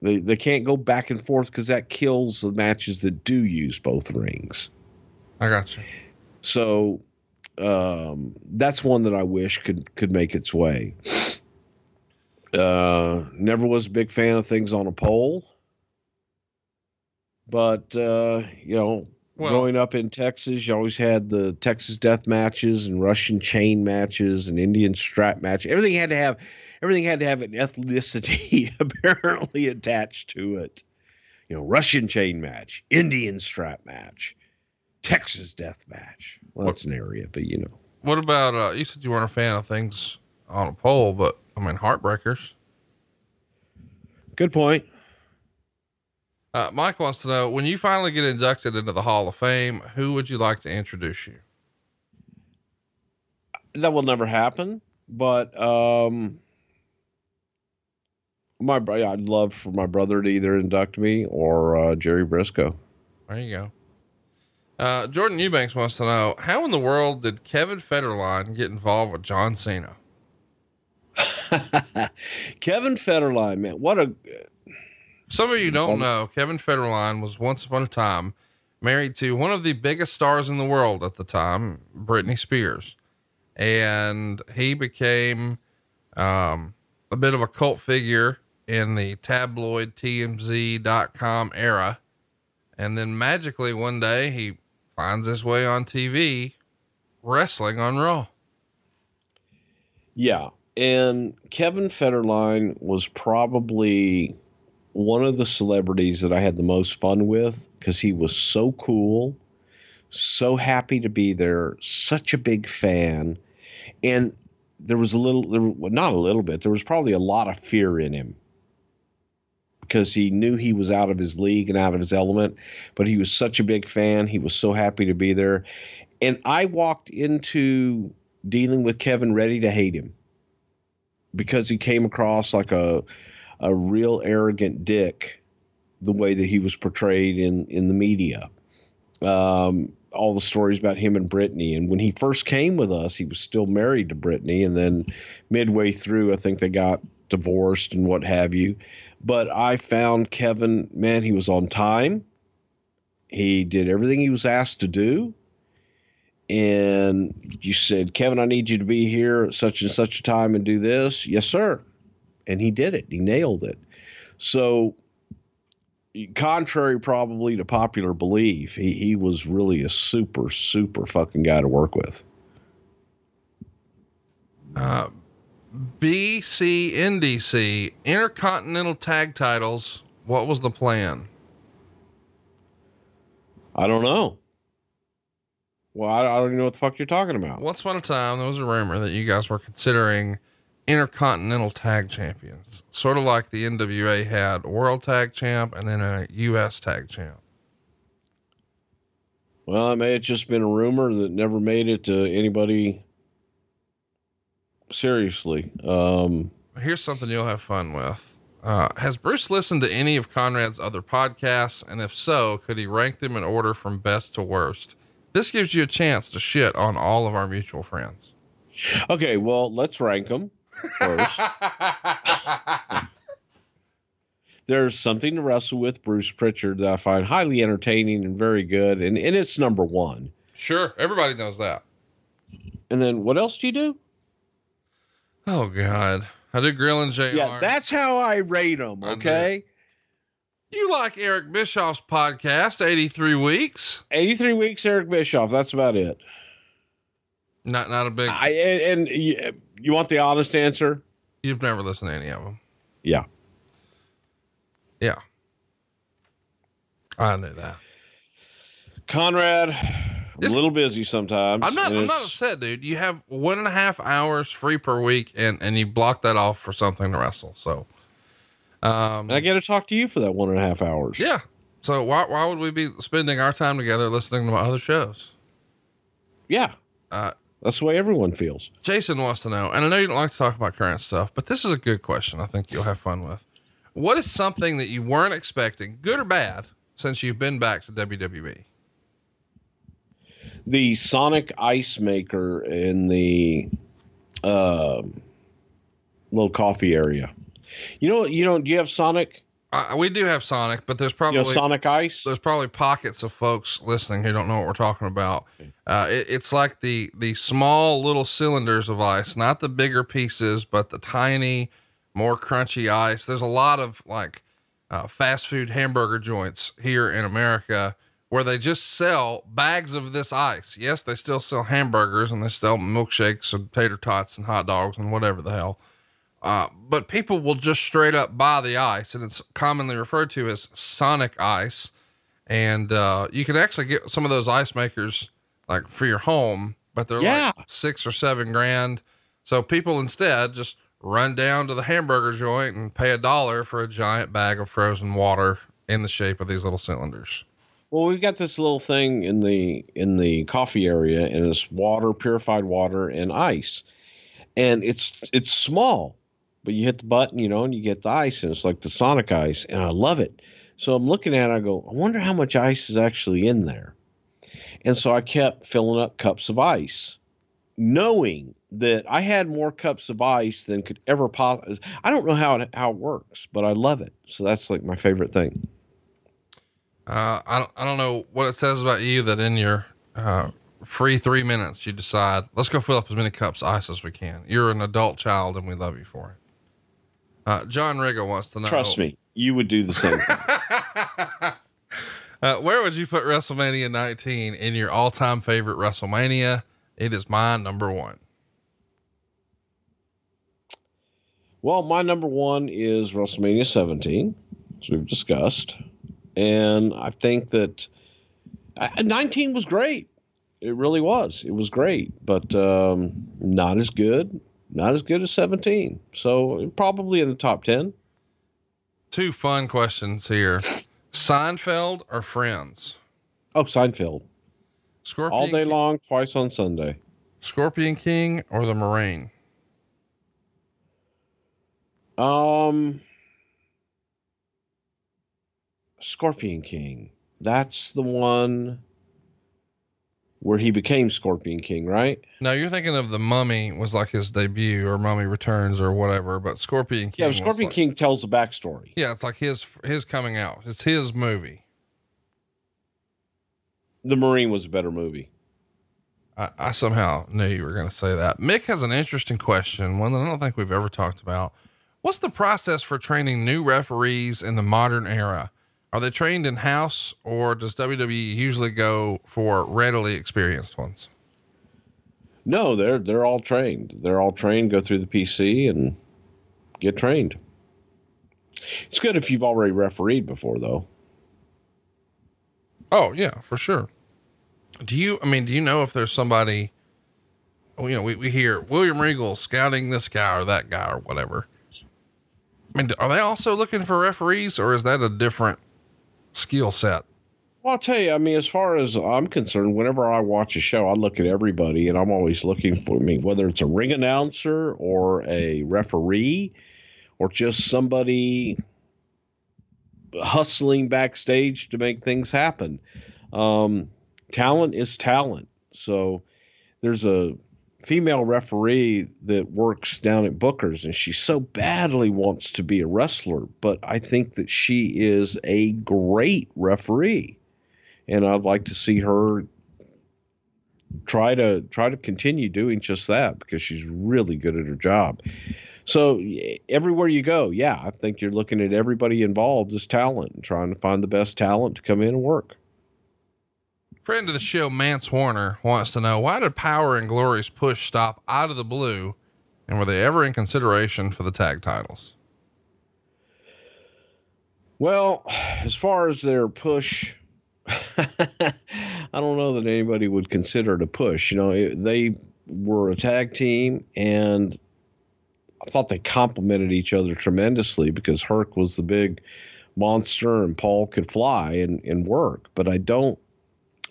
They can't go back and forth because that kills the matches that do use both rings. I got you. So that's one that I wish could make its way. Never was a big fan of things on a pole, but, growing up in Texas, you always had the Texas death matches and Russian chain matches and Indian strap match. Everything had to have an ethnicity apparently attached to it. Russian chain match, Indian strap match, Texas death match. Well, that's an area, but What about, you said you weren't a fan of things on a pole, but I mean, heartbreakers. Good point. Mike wants to know, when you finally get inducted into the Hall of Fame, who would you like to introduce you? That will never happen, but, I'd love for my brother to either induct me or, Jerry Briscoe. There you go. Jordan Eubanks wants to know, how in the world did Kevin Federline get involved with John Cena? Kevin Federline, man, some of you don't know, Kevin Federline was once upon a time married to one of the biggest stars in the world at the time, Britney Spears. And he became, a bit of a cult figure in the tabloid TMZ.com era. And then magically one day he finds his way on TV wrestling on Raw. Yeah. And Kevin Federline was probably one of the celebrities that I had the most fun with because he was so cool, so happy to be there, such a big fan. And there was a little, not a little bit, there was probably a lot of fear in him because he knew he was out of his league and out of his element, but he was such a big fan. He was so happy to be there. And I walked into dealing with Kevin ready to hate him because he came across like a real arrogant dick, the way that he was portrayed in the media. All the stories about him and Brittany. And when he first came with us, he was still married to Brittany. And then midway through, I think they got divorced and what have you. But I found Kevin, man, he was on time. He did everything he was asked to do. And you said, Kevin, I need you to be here at such and such a time and do this. Yes, sir. And he did it. He nailed it. So contrary probably to popular belief, he was really a super, super fucking guy to work with. BC, NDC, Intercontinental Tag Titles. What was the plan? I don't know. Well, I don't even know what the fuck you're talking about. Once upon a time, there was a rumor that you guys were considering Intercontinental Tag Champions, sort of like the NWA had a World Tag Champ and then a US Tag Champ. Well, it may have just been a rumor that never made it to anybody seriously. Here's something you'll have fun with. Has Bruce listened to any of Conrad's other podcasts? And if so, could he rank them in order from best to worst? This gives you a chance to shit on all of our mutual friends. Okay, well, let's rank them first. There's Something to Wrestle With, Bruce Pritchard, that I find highly entertaining and very good. And it's number one. Sure. Everybody knows that. And then what else do you do? Oh, God. I do Grill and JR. Yeah, that's how I rate them. Okay. You like Eric Bischoff's podcast, 83 Weeks. 83 Weeks, Eric Bischoff. That's about it. Not a big. You want the honest answer? You've never listened to any of them. Yeah. Yeah. I knew that. Conrad, I'm a little busy sometimes. I'm not upset, dude. You have 1.5 hours free per week and you block that off for Something to Wrestle. So, and I get to talk to you for that 1.5 hours. Yeah. So why would we be spending our time together listening to my other shows? Yeah. That's the way everyone feels. Jason wants to know, and I know you don't like to talk about current stuff, but this is a good question. I think you'll have fun with. What is something that you weren't expecting, good or bad, since you've been back to WWE? The Sonic ice maker in the little coffee area. Do you have Sonic? We do have Sonic, but there's probably Sonic Ice. There's probably pockets of folks listening who don't know what we're talking about. It's like the small little cylinders of ice, not the bigger pieces, but the tiny, more crunchy ice. There's a lot of like fast food hamburger joints here in America where they just sell bags of this ice. Yes, they still sell hamburgers and they sell milkshakes and tater tots and hot dogs and whatever the hell. But people will just straight up buy the ice, and it's commonly referred to as Sonic Ice. And, you can actually get some of those ice makers like for your home, but they're like $6 or $7 grand. So people instead just run down to the hamburger joint and pay $1 for a giant bag of frozen water in the shape of these little cylinders. Well, we've got this little thing in the coffee area, and it's water, purified water and ice. And it's small. But you hit the button, and you get the ice, and it's like the Sonic Ice, and I love it. So I'm looking at it, I go, I wonder how much ice is actually in there. And so I kept filling up cups of ice, knowing that I had more cups of ice than could ever possibly. I don't know how it works, but I love it. So that's like my favorite thing. I don't know what it says about you that in your free 3 minutes you decide, let's go fill up as many cups of ice as we can. You're an adult child, and we love you for it. John Riggle wants to know. Trust me, you would do the same thing. Where would you put WrestleMania 19 in your all-time favorite WrestleMania? It is my number one. Well, my number one is WrestleMania 17, as we've discussed. And I think that 19 was great. It really was. It was great, but not as good. Not as good as 17. So probably in the top 10. Two fun questions here. Seinfeld or Friends? Oh, Seinfeld. Scorpion all day King. Long, twice on Sunday. Scorpion King or The Moraine? Scorpion King. That's the one where he became Scorpion King, right? No, you're thinking of The Mummy was like his debut, or Mummy Returns or whatever, but Scorpion King. Yeah, Scorpion like, King tells the backstory. Yeah. It's like his coming out. It's his movie. The Marine was a better movie. I somehow knew you were going to say that. Mick has an interesting question. One that I don't think we've ever talked about. What's the process for training new referees in the modern era? Are they trained in house, or does WWE usually go for readily experienced ones? No, they're all trained. They're all trained, go through the PC and get trained. It's good if you've already refereed before though. Oh yeah, for sure. Do you know if there's somebody, we hear William Regal scouting this guy or that guy or whatever. I mean, are they also looking for referees, or is that a different skill set? Well, I'll tell you, I mean, as far as I'm concerned, whenever I watch a show, I look at everybody and I'm always looking for whether it's a ring announcer or a referee or just somebody hustling backstage to make things happen. Talent is talent. So there's a female referee that works down at Booker's, and she so badly wants to be a wrestler, but I think that she is a great referee, and I'd like to see her try to continue doing just that because she's really good at her job. So everywhere you go, yeah, I think you're looking at everybody involved as talent and trying to find the best talent to come in and work. Friend of the show, Mance Warner, wants to know, why did Power and Glory's push stop out of the blue, and were they ever in consideration for the tag titles? Well, as far as their push, I don't know that anybody would consider it a push. They were a tag team, and I thought they complemented each other tremendously because Herc was the big monster and Paul could fly and work, but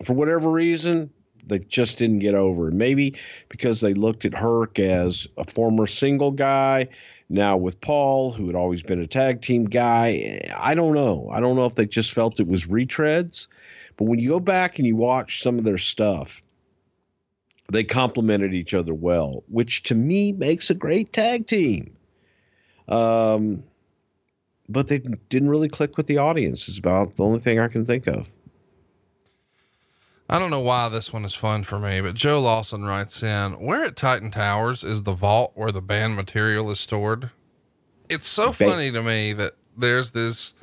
for whatever reason, they just didn't get over it. Maybe because they looked at Herc as a former single guy, now with Paul, who had always been a tag team guy. I don't know. I don't know if they just felt it was retreads. But when you go back and you watch some of their stuff, they complemented each other well, which to me makes a great tag team. But they didn't really click with the audience is about the only thing I can think of. I don't know why this one is fun for me, but Joe Lawson writes in, where at Titan Towers is the vault where the band material is stored? It's so funny to me that there's this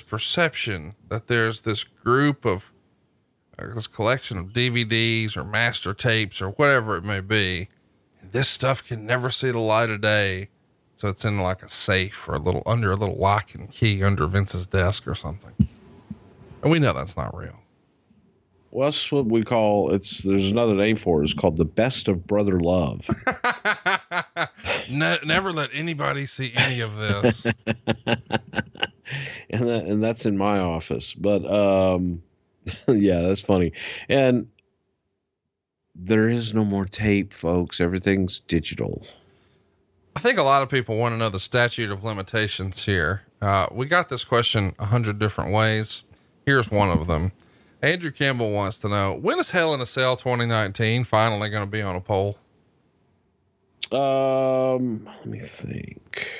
perception that there's this group of this collection of DVDs or master tapes or whatever it may be. And this stuff can never see the light of day. So it's in like a safe or under a little lock and key under Vince's desk or something. And we know that's not real. Well, that's what we call there's another name for it. It's called the best of brother love. Never let anybody see any of this. and that's in my office, but, yeah, that's funny. And there is no more tape, folks. Everything's digital. I think a lot of people want to know the statute of limitations here. We got this question 100 different ways. Here's one of them. Andrew Campbell wants to know, when is Hell in a Cell 2019 finally going to be on a poll? Let me think.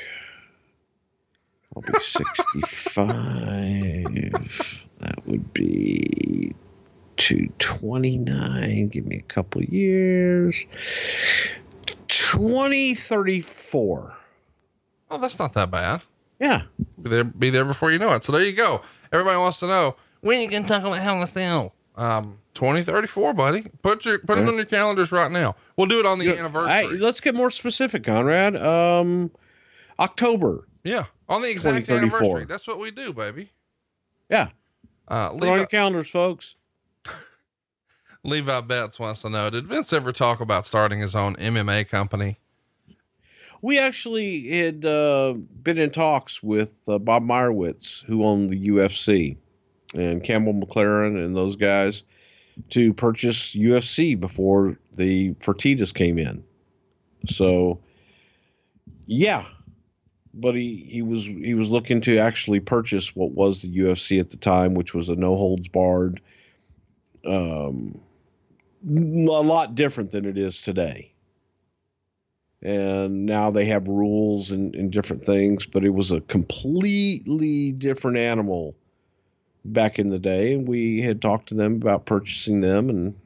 I'll be 65. That would be 229. Give me a couple years. 2034. Oh, that's not that bad. Yeah. Be there before you know it. So there you go. Everybody wants to know, when you can talk about Hell in a Cell? 2034, buddy. Put it on your calendars right now. We'll do it on the anniversary. Let's get more specific, Conrad. October. Yeah, on the exact anniversary. That's what we do, baby. Yeah. Put on your calendars, folks. Levi Betts wants to know, did Vince ever talk about starting his own MMA company? We actually had been in talks with Bob Meyerowitz, who owned the UFC, and Campbell McLaren and those guys, to purchase UFC before the Fertittas came in. So, yeah, but he was looking to actually purchase what was the UFC at the time, which was a no holds barred, a lot different than it is today. And now they have rules and different things, but it was a completely different animal back in the day. And we had talked to them about purchasing them and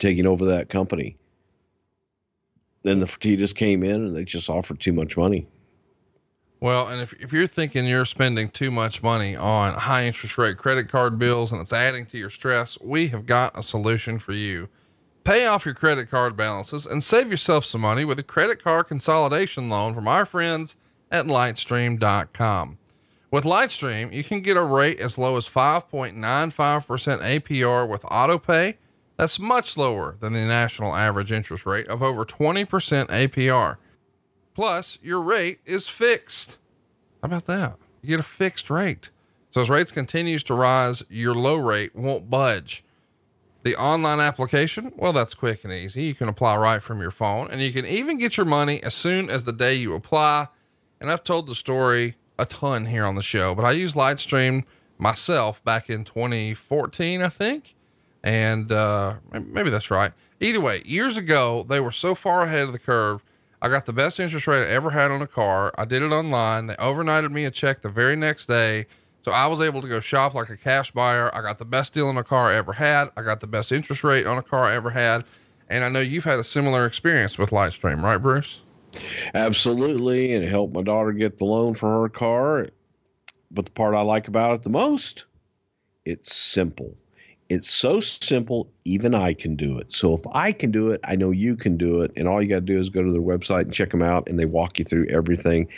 taking over that company. Then the Fertittas came in and they just offered too much money. Well, and if you're thinking you're spending too much money on high interest rate credit card bills and it's adding to your stress, we have got a solution for you. Pay off your credit card balances and save yourself some money with a credit card consolidation loan from our friends at lightstream.com. With Lightstream, you can get a rate as low as 5.95% APR with autopay. That's much lower than the national average interest rate of over 20% APR. Plus, your rate is fixed. How about that? You get a fixed rate. So as rates continues to rise, your low rate won't budge. The online application, well, that's quick and easy. You can apply right from your phone, and you can even get your money as soon as the day you apply. And I've told the story a ton here on the show, but I used Lightstream myself back in 2014, I think. And, maybe that's right. Either way, years ago, they were so far ahead of the curve. I got the best interest rate I ever had on a car. I did it online. They overnighted me a check the very next day. So I was able to go shop like a cash buyer. I got the best deal on a car I ever had. I got the best interest rate on a car I ever had. And I know you've had a similar experience with Lightstream, right, Bruce? Absolutely. And it helped my daughter get the loan for her car. But the part I like about it the most, it's simple. It's so simple, even I can do it. So if I can do it, I know you can do it. And all you got to do is go to their website and check them out, and they walk you through everything.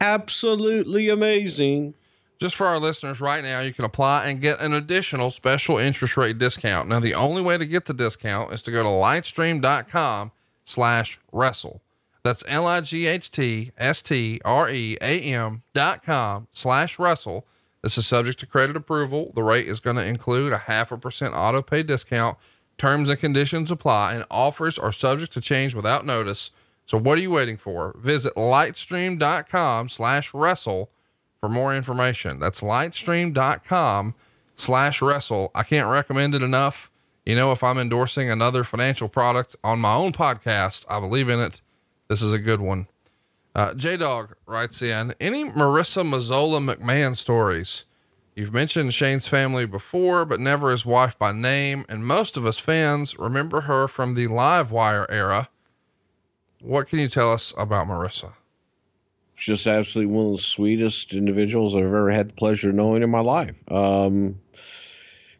Absolutely amazing. Just for our listeners right now, you can apply and get an additional special interest rate discount. Now, the only way to get the discount is to go to lightstream.com/wrestle. That's lightstream.com/wrestle. This is subject to credit approval. The rate is going to include a 0.5% auto pay discount. Terms and conditions apply, and offers are subject to change without notice. So what are you waiting for? Visit lightstream.com/wrestle for more information. That's lightstream.com/wrestle. I can't recommend it enough. You know, if I'm endorsing another financial product on my own podcast, I believe in it. This is a good one. J-Dog writes in, any Marissa Mazzola McMahon stories? You've mentioned Shane's family before, but never his wife by name. And most of us fans remember her from the Live Wire era. What can you tell us about Marissa? She's just absolutely one of the sweetest individuals I've ever had the pleasure of knowing in my life.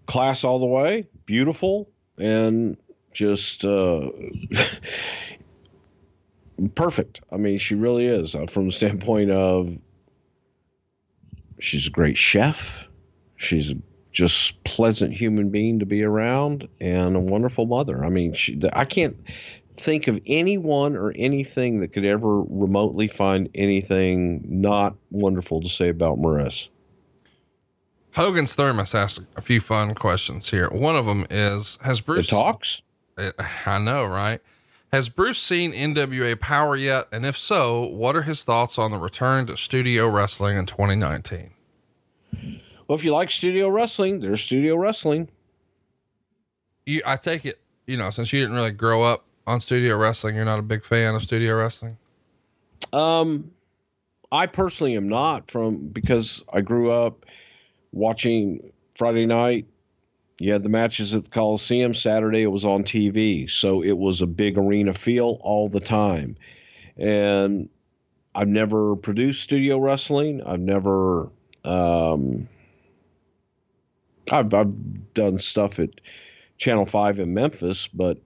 Class all the way, beautiful, and just, perfect. I mean, she really is, from the standpoint of she's a great chef. She's just a pleasant human being to be around and a wonderful mother. I mean, I can't think of anyone or anything that could ever remotely find anything not wonderful to say about Marissa. Hogan's Thermos asked a few fun questions here. One of them is, has Bruce... It talks? I know, right? Has Bruce seen NWA Power yet? And if so, what are his thoughts on the return to studio wrestling in 2019? Well, if you like studio wrestling, there's studio wrestling. I take it, you know, since you didn't really grow up on studio wrestling, you're not a big fan of studio wrestling. I personally am not, because I grew up watching Friday night. You had the matches at the Coliseum. Saturday, it was on TV. So it was a big arena feel all the time. And I've never produced studio wrestling. I've never, I've done stuff at Channel 5 in Memphis, but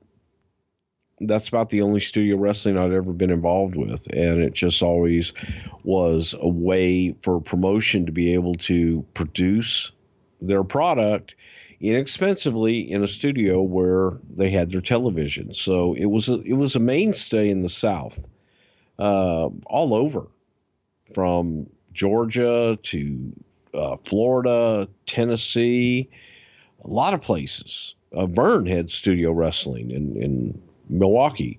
that's about the only studio wrestling I'd ever been involved with. And it just always was a way for promotion to be able to produce their product inexpensively in a studio where they had their television. So it was a mainstay in the South, all over, from Georgia to Florida, Tennessee, a lot of places. Vern had studio wrestling in Milwaukee,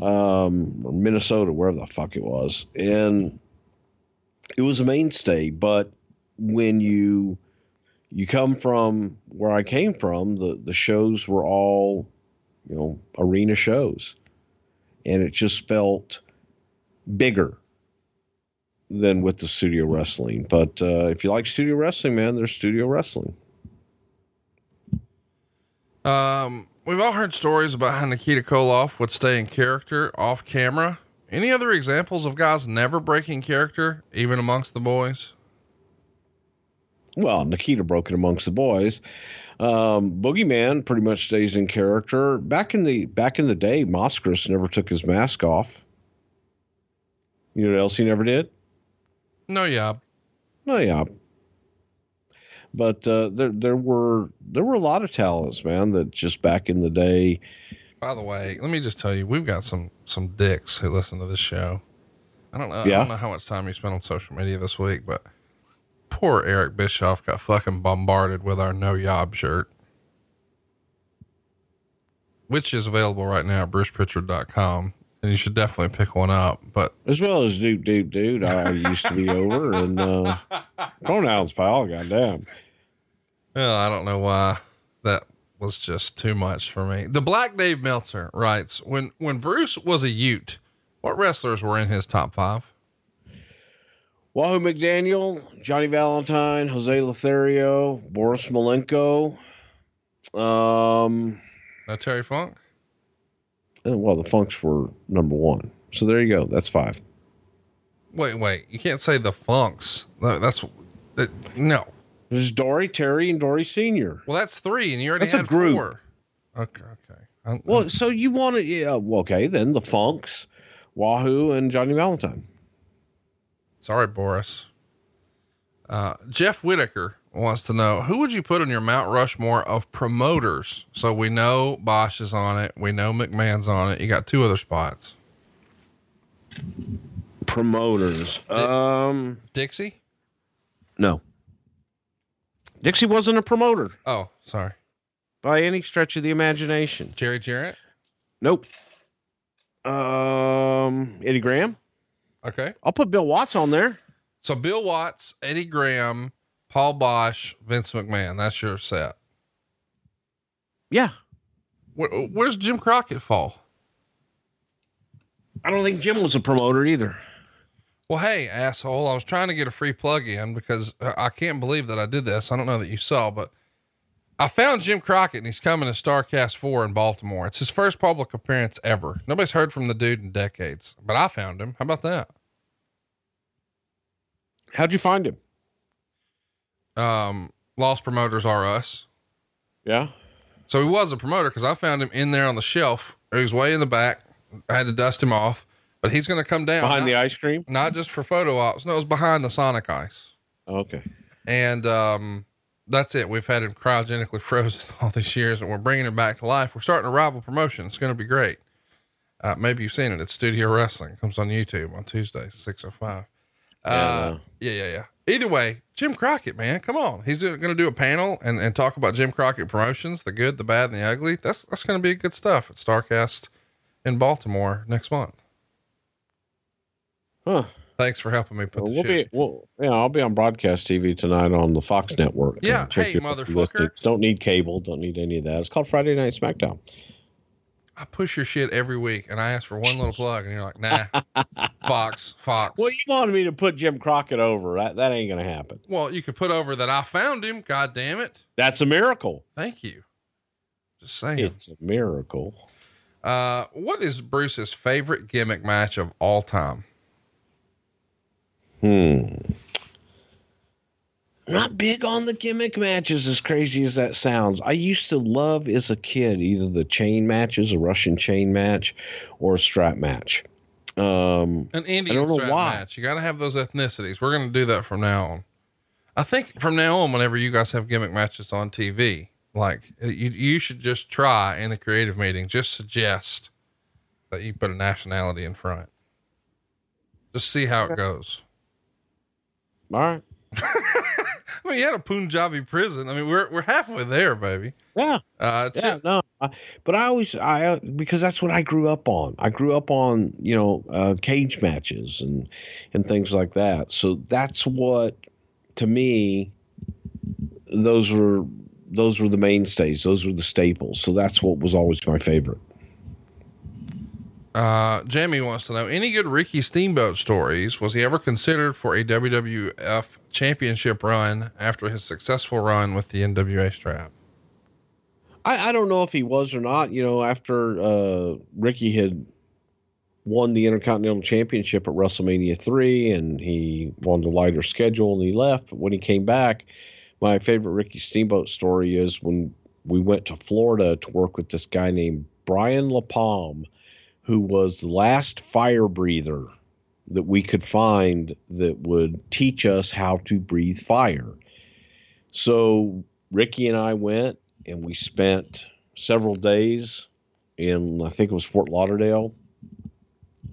or Minnesota, wherever the fuck it was. And it was a mainstay. But when you come from where I came from, the shows were all, arena shows. And it just felt bigger than with the studio wrestling. But if you like studio wrestling, man, there's studio wrestling. We've all heard stories about how Nikita Koloff would stay in character off camera. Any other examples of guys never breaking character, even amongst the boys? Well, Nikita broke it amongst the boys. Boogeyman pretty much stays in character. Back in the day, Moskris never took his mask off. You know what else he never did? No, yeah. But there were a lot of talents, man, that just back in the day. By the way, let me just tell you, we've got some dicks who listen to this show. I don't know how much time you spent on social media this week, but poor Eric Bischoff got fucking bombarded with our No Yob shirt, which is available right now at brucepritchard.com. And you should definitely pick one up, but as well as dude, I used to be over and, pronouns, pal. Goddamn. Well, I don't know why that was just too much for me. The Black Dave Meltzer writes, when Bruce was a Ute, what wrestlers were in his top five? Wahoo McDaniel, Johnny Valentine, Jose Lothario, Boris Malenko. No Terry Funk. Well, the Funks were number one. So there you go. That's five. Wait. You can't say the Funks. No. There's Dory, Terry, and Dory Sr. Well, that's three, and you already had four. That's a group. Okay. So you want to... Yeah, okay, then the Funks, Wahoo, and Johnny Valentine. Sorry, Boris. Jeff Whitaker wants to know, who would you put on your Mount Rushmore of promoters? So we know Bosch is on it. We know McMahon's on it. You got two other spots. Promoters. Dixie? No. Dixie wasn't a promoter. Oh, sorry. By any stretch of the imagination. Jerry Jarrett? Nope. Eddie Graham? Okay. I'll put Bill Watts on there. So Bill Watts, Eddie Graham, Paul Bosch, Vince McMahon. That's your set. Yeah. Where's Jim Crockett fall? I don't think Jim was a promoter either. Well, hey, asshole. I was trying to get a free plug in because I can't believe that I did this. I don't know that you saw, but I found Jim Crockett and he's coming to Starrcast 4 in Baltimore. It's his first public appearance ever. Nobody's heard from the dude in decades, but I found him. How about that? How'd you find him? Lost Promoters Are Us. Yeah. So he was a promoter because I found him in there on the shelf. He was way in the back. I had to dust him off, but he's going to come down behind the ice cream, not just for photo ops. No, it was behind the Sonic ice. Okay. And, that's it. We've had him cryogenically frozen all these years and we're bringing him back to life. We're starting a rival promotion. It's going to be great. Maybe you've seen it. It's Studio Wrestling. It comes on YouTube on Tuesdays, 6:05. Yeah. Either way, Jim Crockett, man, come on. He's going to do a panel and talk about Jim Crockett promotions, the good, the bad, and the ugly. That's going to be good stuff at Starrcast in Baltimore next month. Huh. Thanks for helping me put I'll be on broadcast TV tonight on the Fox network. Yeah. Hey, motherfucker. Don't need cable. Don't need any of that. It's called Friday Night Smackdown. I push your shit every week and I ask for one little plug and you're like, nah, Fox. Well, you wanted me to put Jim Crockett over. That ain't going to happen. Well, you could put over that I found him. God damn it. That's a miracle. Thank you. Just saying. It's a miracle. What is Bruce's favorite gimmick match of all time? Not big on the gimmick matches, as crazy as that sounds. I used to love as a kid either the chain matches, a Russian chain match, or a strap match. An Indian strap match. You got to have those ethnicities. We're going to do that from now on. I think from now on, whenever you guys have gimmick matches on TV, Like you should just try in a creative meeting, just suggest that you put a nationality in front. Just see how it goes. All right. I mean, you had a Punjabi prison. I mean, we're halfway there, baby. Yeah. But I always, because that's what I grew up on. I grew up on, cage matches and things like that. So that's what, to me, those were the mainstays. Those were the staples. So that's what was always my favorite. Jamie wants to know, any good Ricky Steamboat stories? Was he ever considered for a WWF championship run after his successful run with the NWA strap? I don't know if he was or not. After Ricky had won the Intercontinental Championship at WrestleMania 3 and he wanted a lighter schedule and he left. But when he came back, my favorite Ricky Steamboat story is when we went to Florida to work with this guy named Brian LaPalme, who was the last fire breather that we could find that would teach us how to breathe fire. So Ricky and I went and we spent several days in, I think it was Fort Lauderdale,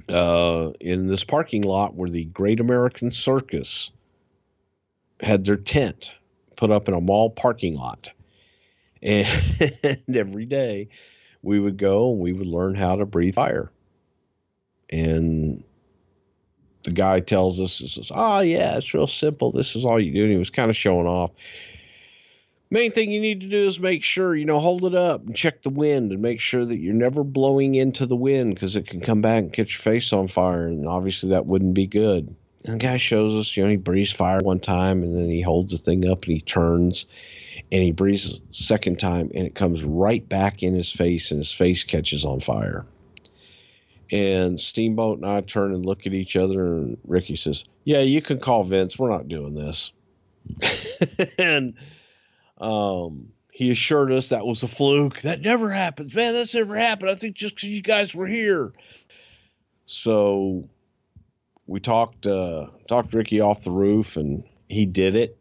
in this parking lot where the Great American Circus had their tent put up in a mall parking lot. And, and every day we would go and we would learn how to breathe fire. And the guy tells us, he says, oh yeah, it's real simple. This is all you do. And he was kind of showing off. Main thing you need to do is make sure, hold it up and check the wind and make sure that you're never blowing into the wind because it can come back and catch your face on fire. And obviously that wouldn't be good. And the guy shows us, he breathes fire one time and then he holds the thing up and he turns and he breathes second time and it comes right back in his face and his face catches on fire. And Steamboat and I turn and look at each other and Ricky says, yeah, you can call Vince. We're not doing this. And he assured us that was a fluke. That never happens, man. That's never happened. I think just because you guys were here. So we talked Ricky off the roof and he did it.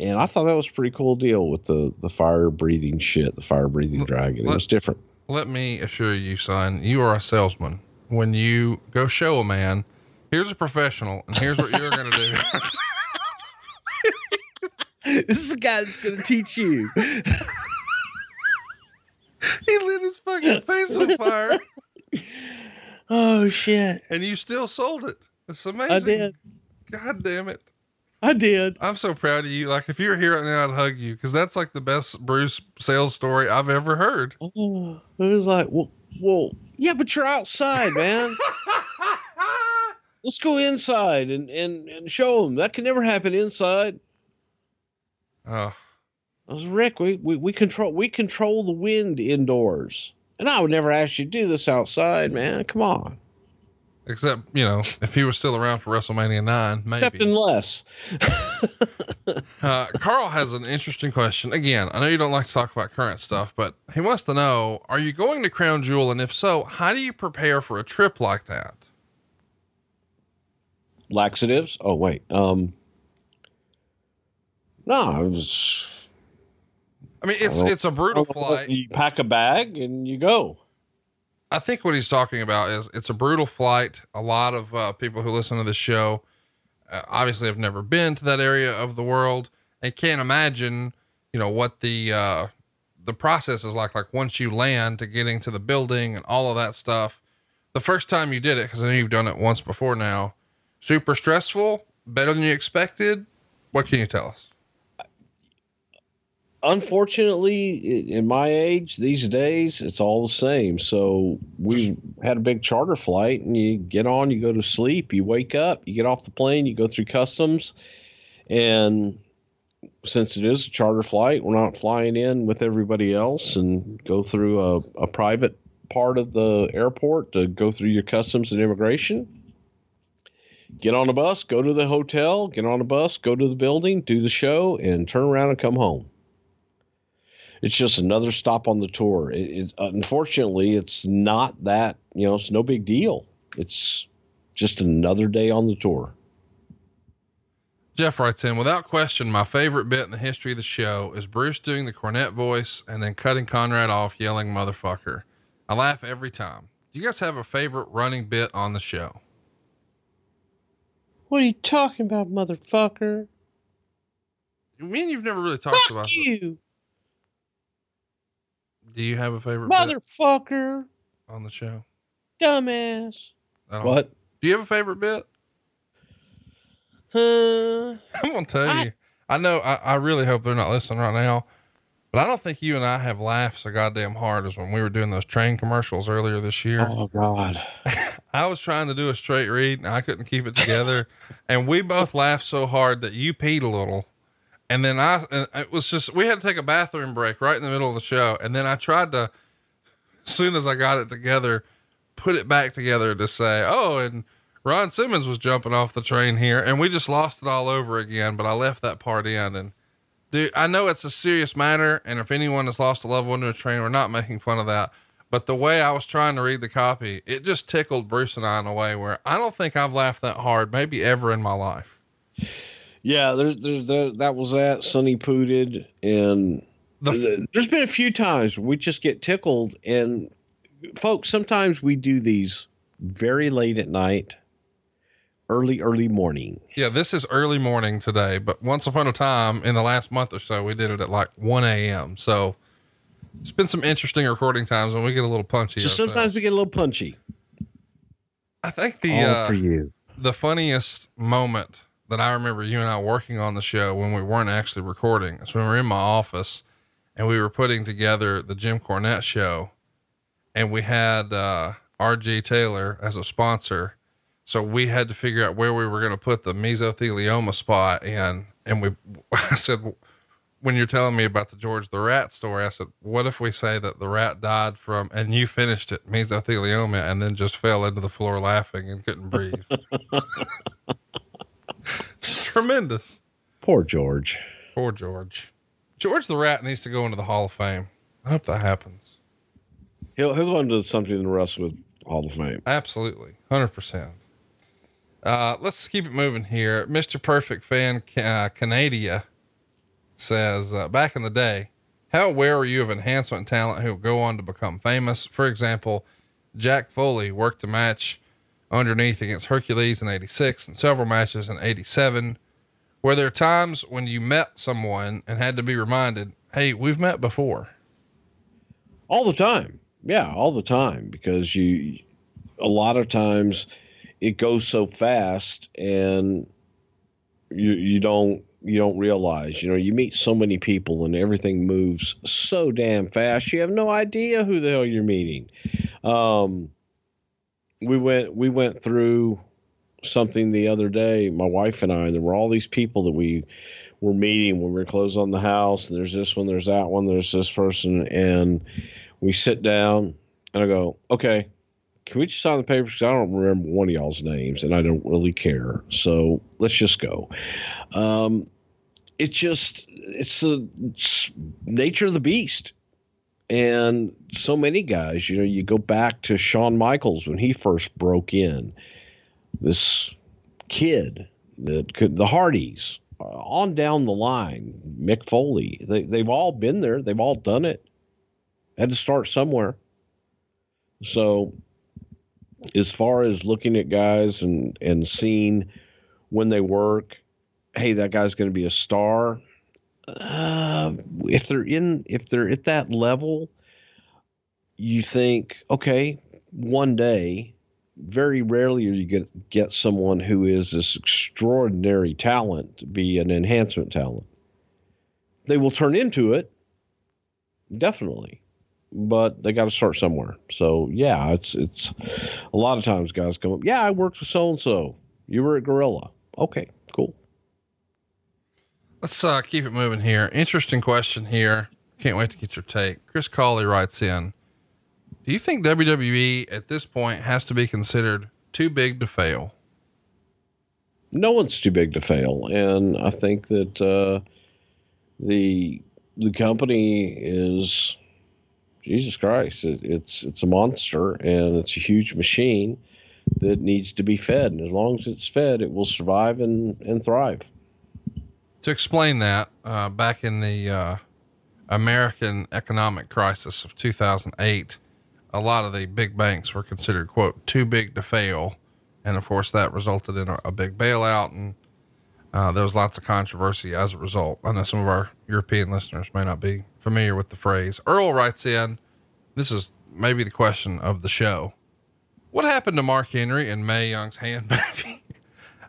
And I thought that was a pretty cool deal with the fire breathing shit, the fire breathing dragon. It was different. Let me assure you, son, you are a salesman. When you go show a man, here's a professional and here's what you're going to do. This is the guy that's going to teach you. He lit his fucking face on fire. Oh shit. And you still sold it. It's amazing. I did. God damn it. I did. I'm so proud of you. Like if you were here right now, I'd hug you. Cause that's like the best Bruce sales story I've ever heard. Oh, it was like, well, yeah, but you're outside, man. Let's go inside and show them that can never happen inside. Oh, I was Rick. We control the wind indoors and I would never ask you to do this outside, man. Come on. Except, if he was still around for WrestleMania 9, maybe. Except unless. Carl has an interesting question. Again, I know you don't like to talk about current stuff, but he wants to know, are you going to Crown Jewel? And if so, how do you prepare for a trip like that? Laxatives? Oh, wait. It's a brutal flight. You pack a bag and you go. I think what he's talking about is it's a brutal flight. A lot of people who listen to the show obviously have never been to that area of the world and can't imagine, what the process is like once you land to getting to the building and all of that stuff. The first time you did it, cause I know you've done it once before now, super stressful, better than you expected. What can you tell us? Unfortunately, in my age these days, it's all the same. So we had a big charter flight and you get on, you go to sleep, you wake up, you get off the plane, you go through customs. And since it is a charter flight, we're not flying in with everybody else and go through a private part of the airport to go through your customs and immigration. Get on a bus, go to the hotel, get on a bus, go to the building, do the show and turn around and come home. It's just another stop on the tour. It unfortunately, it's not that, it's no big deal. It's just another day on the tour. Jeff writes in, without question, my favorite bit in the history of the show is Bruce doing the cornet voice and then cutting Conrad off yelling motherfucker. I laugh every time. Do you guys have a favorite running bit on the show? What are you talking about, motherfucker? You mean you've never really talked about you. Do you have a favorite motherfucker bit on the show? Dumbass. What? Do you have a favorite bit? I'm going to tell you. I know. I really hope they're not listening right now, but I don't think you and I have laughed so goddamn hard as when we were doing those train commercials earlier this year. Oh God. I was trying to do a straight read and I couldn't keep it together. And we both laughed so hard that you peed a little. And then it was just, we had to take a bathroom break right in the middle of the show. And then I tried to, as soon as I got it together, put it back together to say, oh, and Ron Simmons was jumping off the train here, and we just lost it all over again. But I left that part in, and dude, I know it's a serious matter. And if anyone has lost a loved one to a train, we're not making fun of that. But the way I was trying to read the copy, it just tickled Bruce and I in a way where I don't think I've laughed that hard, maybe ever in my life. Yeah. That was that Sonny Pooted. And there's been a few times we just get tickled, and folks, sometimes we do these very late at night. Early morning. Yeah, this is early morning today, but once upon a time in the last month or so, we did it at like 1 a.m. So it's been some interesting recording times when we get a little punchy. So sometimes we get a little punchy. I think the funniest moment that I remember you and I working on the show when we weren't actually recording is when we were in my office and we were putting together the Jim Cornette show, and we had RG Taylor as a sponsor. So we had to figure out where we were going to put the mesothelioma spot in. And I said, when you're telling me about the George the Rat story, I said, what if we say that the rat died from, and you finished it, mesothelioma, and then just fell into the floor laughing and couldn't breathe? It's tremendous. Poor George. George the Rat needs to go into the Hall of Fame. I hope that happens. He'll go into something in the wrestling with Hall of Fame. Absolutely. 100%. Let's keep it moving here. Mr. Perfect Fan Canadia says, back in the day, how aware were you of enhancement talent who will go on to become famous? For example, Jack Foley worked a match underneath against Hercules in 86 and several matches in 87. Were there times when you met someone and had to be reminded, hey, we've met before? All the time. Yeah, all the time, because a lot of times it goes so fast and you don't realize, you meet so many people and everything moves so damn fast. You have no idea who the hell you're meeting. We went through something the other day, my wife and I, and there were all these people that we were meeting when we were closed on the house. And there's this one, there's that one, there's this person. And we sit down and I go, okay, can we just sign the papers? Because I don't remember one of y'all's names and I don't really care. So let's just go. It's the nature of the beast. And so many guys, you go back to Shawn Michaels when he first broke in, this kid that could, the Hardys on down the line, Mick Foley, they've all been there. They've all done it. Had to start somewhere. So, as far as looking at guys and seeing when they work, hey, that guy's going to be a star. If they're at that level, you think, okay, one day, very rarely are you going to get someone who is this extraordinary talent to be an enhancement talent. They will turn into it. Definitely. But they got to start somewhere. So yeah, it's a lot of times guys come up. Yeah. I worked with so-and-so. You were a gorilla. Okay, cool. Let's keep it moving here. Interesting question here. Can't wait to get your take. Chris Cawley writes in, do you think WWE at this point has to be considered too big to fail? No one's too big to fail. And I think that, the company is, Jesus Christ, it's a monster and it's a huge machine that needs to be fed. And as long as it's fed, it will survive and thrive. to explain that, back in the, American economic crisis of 2008, a lot of the big banks were considered, quote, too big to fail. And of course that resulted in a big bailout, and there was lots of controversy as a result. I know some of our European listeners may not be familiar with the phrase. Earl writes in, this is maybe the question of the show. What happened to Mark Henry and Mae Young's hand baby?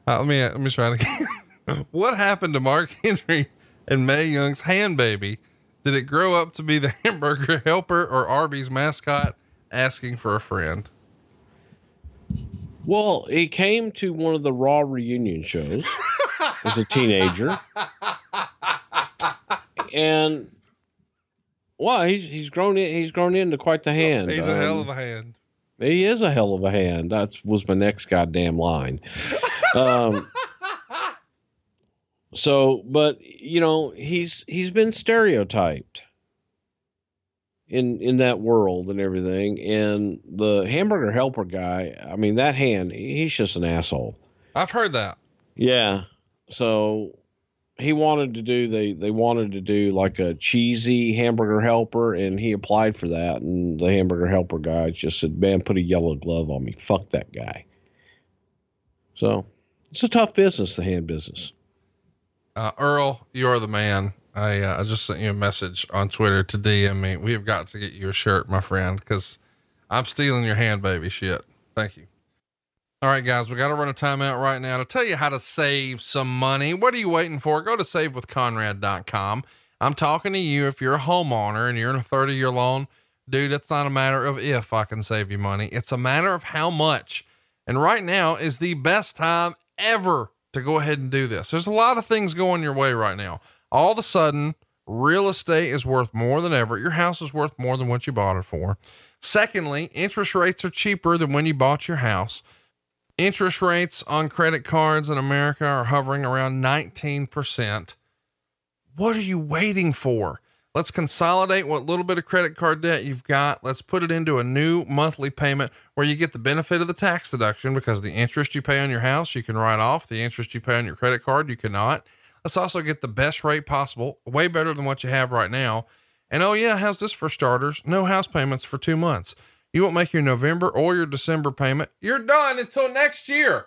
Let me try it again. What happened to Mark Henry and Mae Young's hand baby? Did it grow up to be the hamburger helper or Arby's mascot asking for a friend? Well, he came to one of the Raw reunion shows as a teenager. And well, he's grown into quite the hand. He's a hell of a hand. He is a hell of a hand. That was my next goddamn line. So, but you know, he's been stereotyped in that world and everything. And the hamburger helper guy, I mean, that hand, he's just an asshole. I've heard that. Yeah. So he wanted to do, they wanted to do like a cheesy hamburger helper, and he applied for that. And the hamburger helper guy just said, man, put a yellow glove on me. Fuck that guy. So it's a tough business, the hand business. Earl, you're the man. I just sent you a message on Twitter to DM me. We have got to get you a shirt, my friend, 'cause I'm stealing your hand, baby shit. Thank you. All right, guys, we got to run a timeout right now to tell you how to save some money. What are you waiting for? Go to savewithconrad.com. I'm talking to you. If you're a homeowner and you're in a 30-year loan, dude, it's not a matter of if I can save you money. It's a matter of how much. And right now is the best time ever to go ahead and do this. There's a lot of things going your way right now. All of a sudden, real estate is worth more than ever. Your house is worth more than what you bought it for. Secondly, interest rates are cheaper than when you bought your house. Interest rates on credit cards in America are hovering around 19%. What are you waiting for? Let's consolidate what little bit of credit card debt you've got. Let's put it into a new monthly payment where you get the benefit of the tax deduction, because the interest you pay on your house, you can write off. The interest you pay on your credit card, you cannot. Let's also get the best rate possible, way better than what you have right now. And oh yeah, how's this for starters? No house payments for 2 months. You won't make your November or your December payment. You're done until next year.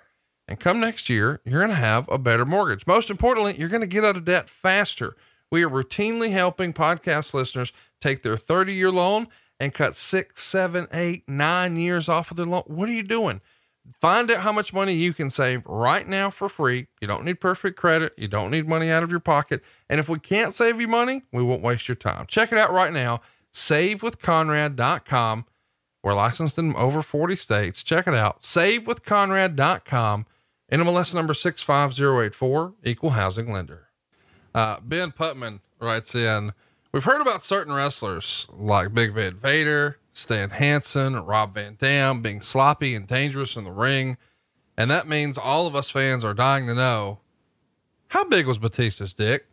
And come next year, you're going to have a better mortgage. Most importantly, you're going to get out of debt faster. We are routinely helping podcast listeners take their 30-year loan and cut 6, 7, 8, 9 years off of their loan. What are you doing? Find out how much money you can save right now for free. You don't need perfect credit. You don't need money out of your pocket. And if we can't save you money, we won't waste your time. Check it out right now. SaveWithConrad.com. We're licensed in over 40 states. Check it out. SaveWithConrad.com. NMLS number 65084, equal housing lender. Ben Putman writes in, we've heard about certain wrestlers like Big Van Vader, Stan Hansen, Rob Van Dam being sloppy and dangerous in the ring. And that means all of us fans are dying to know, how big was Batista's dick?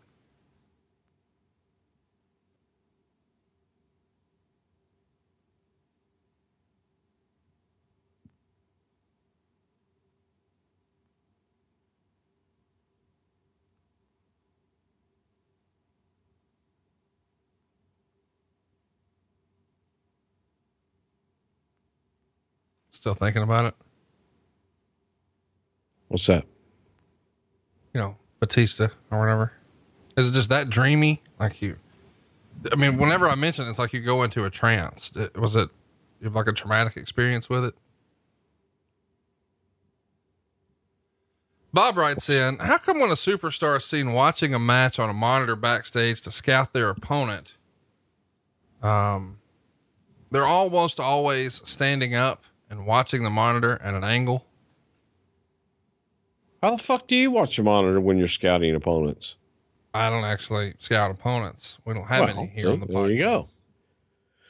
Still thinking about it. What's that? You know, Batista or whatever. Is it just that dreamy? Like you, I mean, whenever I mention it, it's like you go into a trance. Was it, you have like a traumatic experience with it? Bob writes in, how come when a superstar is seen watching a match on a monitor backstage to scout their opponent, they're almost always standing up and watching the monitor at an angle? How the fuck do you watch the monitor when you're scouting opponents? I don't actually scout opponents. We don't have any here on the podcast. There you go.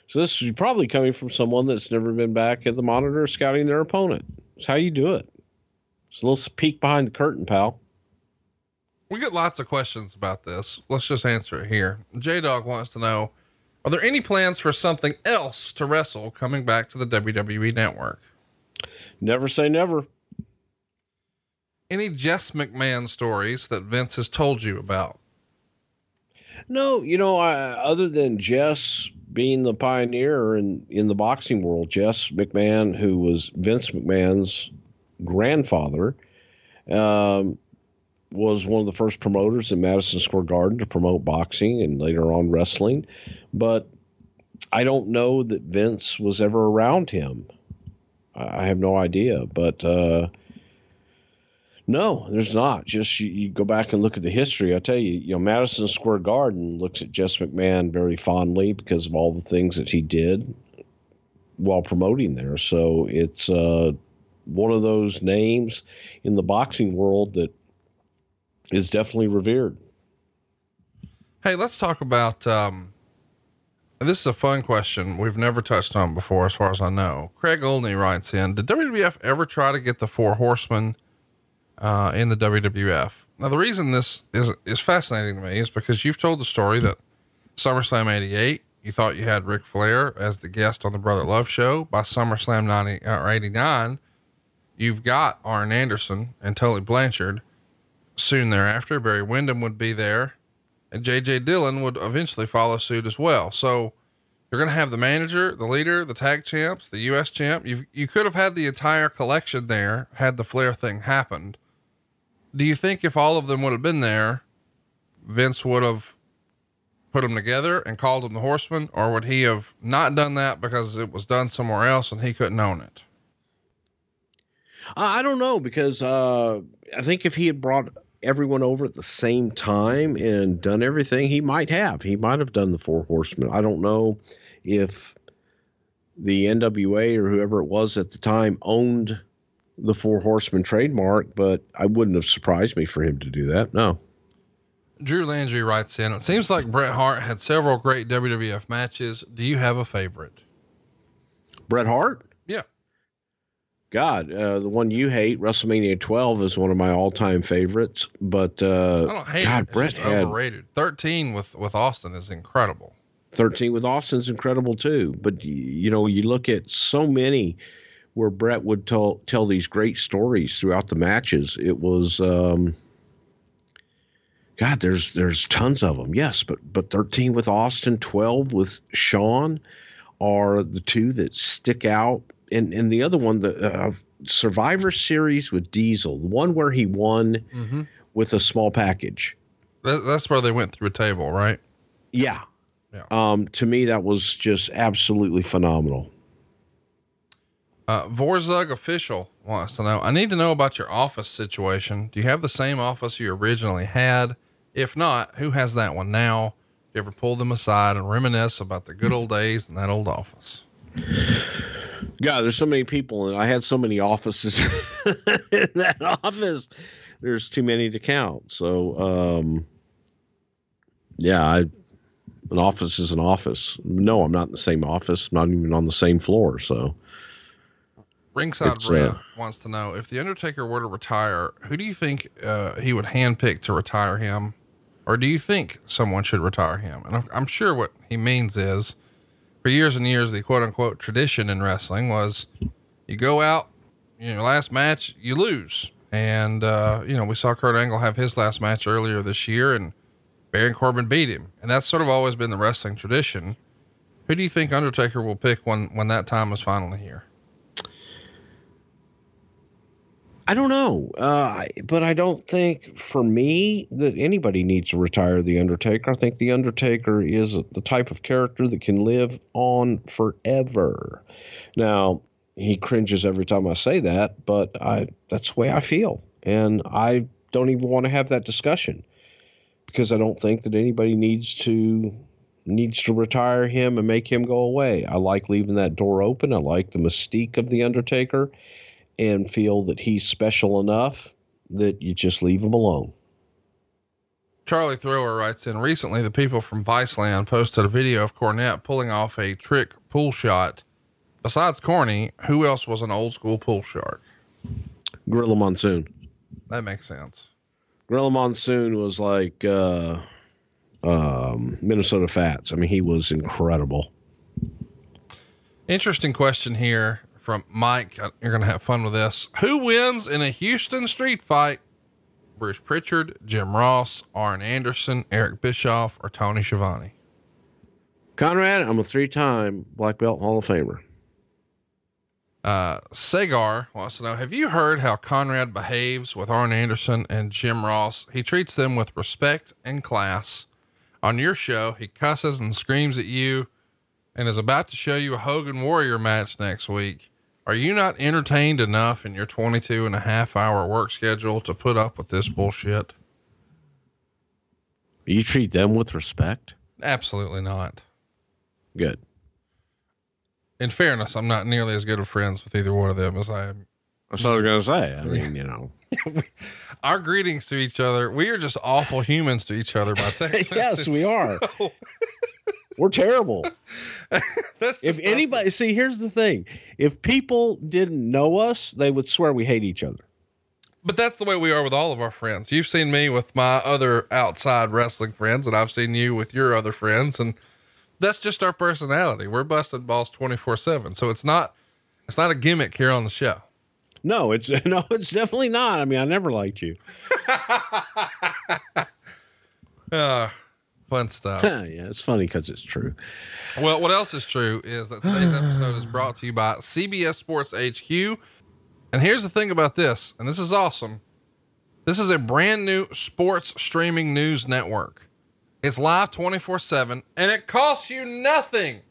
So this is probably coming from someone that's never been back at the monitor scouting their opponent. It's how you do it. It's a little peek behind the curtain, pal. We get lots of questions about this. Let's just answer it here. J-Dog wants to know, are there any plans for something else to wrestle coming back to the WWE network? Never say never. any Jess McMahon stories that Vince has told you about? No, you know, other than Jess being the pioneer in the boxing world, Jess McMahon, who was Vince McMahon's grandfather, was one of the first promoters in Madison Square Garden to promote boxing and later on wrestling. But I don't know that Vince was ever around him. I have no idea, but, no, there's not. Just you go back and look at the history. I tell you, you know, Madison Square Garden looks at Jess McMahon very fondly because of all the things that he did while promoting there. So it's one of those names in the boxing world that is definitely revered. Hey, let's talk about this is a fun question we've never touched on before, as far as I know. Craig Olney writes in, did WWF ever try to get the Four Horsemen in the WWF? Now, the reason this is fascinating to me is because you've told the story that SummerSlam 88, you thought you had Ric Flair as the guest on the Brother Love show. By SummerSlam 90 or 89, you've got Arn Anderson and Tully Blanchard. Soon thereafter, Barry Windham would be there, and JJ Dillon would eventually follow suit as well. So you're going to have the manager, the leader, the tag champs, the US champ. You could have had the entire collection there had the Flair thing happened. Do you think if all of them would have been there, Vince would have put them together and called them the Horsemen, or would he have not done that because it was done somewhere else and he couldn't own it? I don't know, because I think if he had brought everyone over at the same time and done everything, he might have done the Four Horsemen. I don't know if the NWA or whoever it was at the time owned the Four Horsemen trademark, but I wouldn't have surprised me for him to do that. No. Drew Landry writes in, it seems like Bret Hart had several great WWF matches. Do you have a favorite? Bret Hart? Yeah. God, the one you hate, WrestleMania 12, is one of my all time favorites, but, I don't hate God, it. It's Bret just overrated. 13 with Austin is incredible. 13 with Austin's incredible too. But you know, you look at so many where Bret would tell these great stories throughout the matches. It was, God, there's tons of them. Yes. But 13 with Austin, 12 with Shawn are the two that stick out. And the other one, the Survivor Series with Diesel, the one where he won with a small package. That's where they went through a table, right? Yeah. Yeah. To me, that was just absolutely phenomenal. Vorzug Official wants to know, I need to know about your office situation. Do you have the same office you originally had? If not, who has that one now? Do you ever pull them aside and reminisce about the good old days in that old office? God, there's so many people, and I had so many offices in that office. There's too many to count. So, an office is an office. No, I'm not in the same office. I'm not even on the same floor. So. Ringside Brett wants to know, if the Undertaker were to retire, who do you think he would handpick to retire him, or do you think someone should retire him? And I'm sure what he means is, for years and years, the quote unquote tradition in wrestling was, you go out, your last match, you lose. And you know, we saw Kurt Angle have his last match earlier this year, and Baron Corbin beat him, and that's sort of always been the wrestling tradition. Who do you think Undertaker will pick when that time is finally here? I don't know, but I don't think, for me, that anybody needs to retire the Undertaker. I think the Undertaker is the type of character that can live on forever. Now, he cringes every time I say that, but that's the way I feel. And I don't even want to have that discussion, because I don't think that anybody needs to retire him and make him go away. I like leaving that door open. I like the mystique of the Undertaker, and feel that he's special enough that you just leave him alone. Charlie Thrower writes in, recently the people from Viceland posted a video of Cornette pulling off a trick pool shot. Besides Corny, who else was an old school pool shark? Gorilla Monsoon. That makes sense. Gorilla Monsoon was like Minnesota Fats. I mean, he was incredible. Interesting question here from Mike. You're going to have fun with this. Who wins in a Houston street fight? Bruce Pritchard, Jim Ross, Arn Anderson, Eric Bischoff, or Tony Schiavone? Conrad, I'm a 3-time black belt Hall of Famer. Sagar wants to know, have you heard how Conrad behaves with Arn Anderson and Jim Ross? He treats them with respect and class. On your show, he cusses and screams at you and is about to show you a Hogan Warrior match next week. Are you not entertained enough in your 22.5-hour work schedule to put up with this bullshit? You treat them with respect? Absolutely not. Good. In fairness, I'm not nearly as good of friends with either one of them as I am. That's what I was going to say. I mean, you know, our greetings to each other. We are just awful humans to each other by text. Yes, we are. So... We're terrible. If anybody, see, here's the thing. If people didn't know us, they would swear we hate each other. But that's the way we are with all of our friends. You've seen me with my other outside wrestling friends, and I've seen you with your other friends. And that's just our personality. We're busted balls 24/7. So it's not a gimmick here on the show. No, it's definitely not. I mean, I never liked you. Fun stuff. Yeah. It's funny cause it's true. Well, what else is true is that today's episode is brought to you by CBS Sports HQ. And here's the thing about this. And this is awesome. This is a brand new sports streaming news network. It's live 24/7 and it costs you nothing.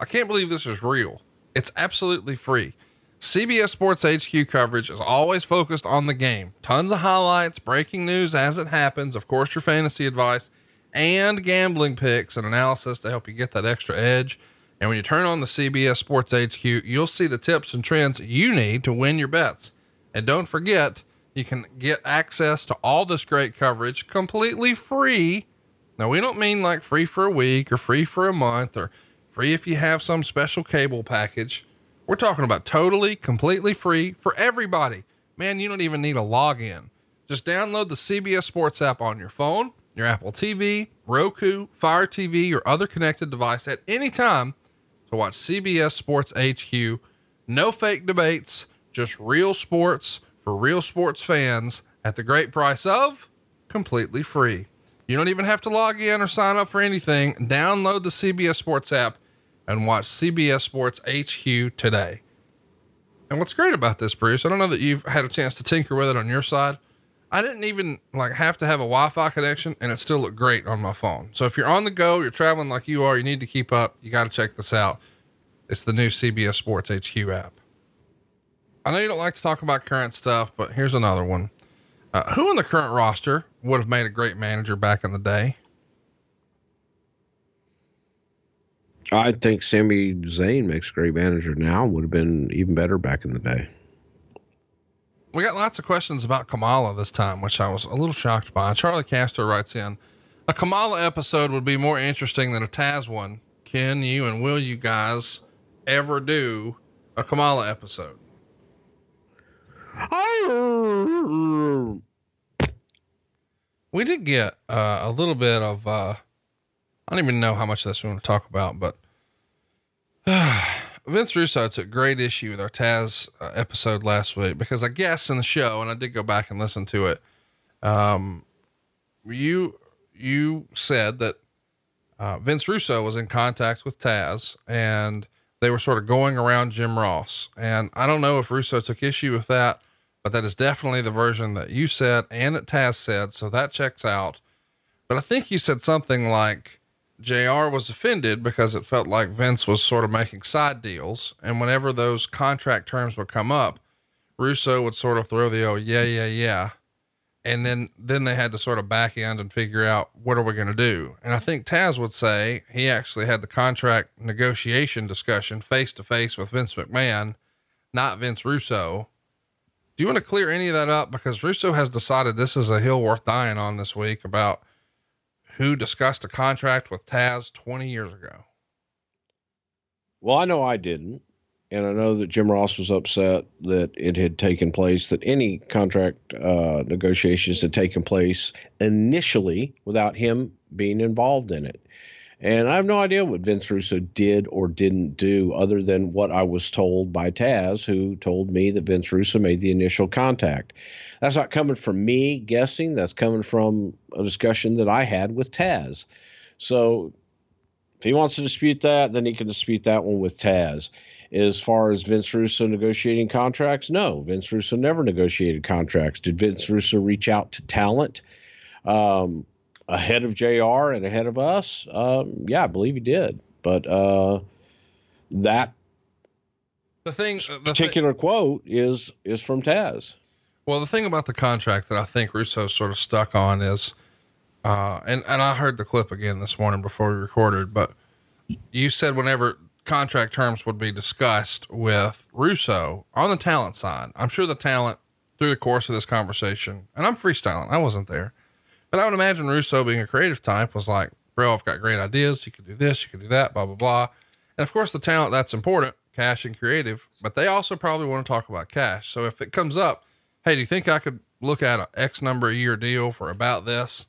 I can't believe this is real. It's absolutely free. CBS Sports HQ coverage is always focused on the game. Tons of highlights, breaking news as it happens. Of course, your fantasy advice and gambling picks and analysis to help you get that extra edge. And when you turn on the CBS Sports HQ, you'll see the tips and trends you need to win your bets. And don't forget, you can get access to all this great coverage completely free. Now, we don't mean like free for a week or free for a month or free if you have some special cable package. We're talking about totally, completely free for everybody. Man, you don't even need a login. Just download the CBS Sports app on your phone, your Apple TV, Roku, Fire TV, or other connected device at any time to watch CBS Sports HQ. No fake debates, just real sports for real sports fans at the great price of completely free. You don't even have to log in or sign up for anything. Download the CBS Sports app and watch CBS Sports HQ today. And what's great about this, Bruce, I don't know that you've had a chance to tinker with it on your side. I didn't even like have to have a Wi-Fi connection and it still looked great on my phone. So if you're on the go, you're traveling like you are, you need to keep up. You got to check this out. It's the new CBS Sports HQ app. I know you don't like to talk about current stuff, but here's another one. Who on the current roster would have made a great manager back in the day? I think Sami Zayn makes a great manager now, would have been even better back in the day. We got lots of questions about Kamala this time, which I was a little shocked by. Charlie Castor writes in, a Kamala episode would be more interesting than a Taz one. Can you and will you guys ever do a Kamala episode? We did get a little bit of, I don't even know how much of this we want to talk about, but Vince Russo took great issue with our Taz episode last week, because I guess in the show, and I did go back and listen to it. You said that, Vince Russo was in contact with Taz and they were sort of going around Jim Ross. And I don't know if Russo took issue with that, but that is definitely the version that you said and that Taz said. So that checks out. But I think you said something like JR was offended because it felt like Vince was sort of making side deals. And whenever those contract terms would come up, Russo would sort of throw the, oh yeah. And then they had to sort of back end and figure out what are we going to do? And I think Taz would say he actually had the contract negotiation discussion face to face with Vince McMahon, not Vince Russo. Do you want to clear any of that up? Because Russo has decided this is a hill worth dying on this week about who discussed a contract with Taz 20 years ago. Well, I know I didn't. And I know that Jim Ross was upset that it had taken place, that any contract negotiations had taken place initially without him being involved in it. And I have no idea what Vince Russo did or didn't do other than what I was told by Taz, who told me that Vince Russo made the initial contact. That's not coming from me guessing. That's coming from a discussion that I had with Taz. So if he wants to dispute that, then he can dispute that one with Taz. As far as Vince Russo negotiating contracts, no, Vince Russo never negotiated contracts. Did Vince Russo reach out to talent ahead of JR and ahead of us? Yeah, I believe he did. But that particular quote is from Taz. Well, the thing about the contract that I think Russo sort of stuck on is, and I heard the clip again this morning before we recorded, but you said whenever contract terms would be discussed with Russo on the talent side, I'm sure the talent through the course of this conversation, and I'm freestyling, I wasn't there, but I would imagine Russo, being a creative type, was like, bro, I've got great ideas. You can do this, you can do that, blah, blah, blah. And of course the talent, that's important, cash and creative, but they also probably want to talk about cash. So if it comes up, hey, do you think I could look at an X number a year deal for about this?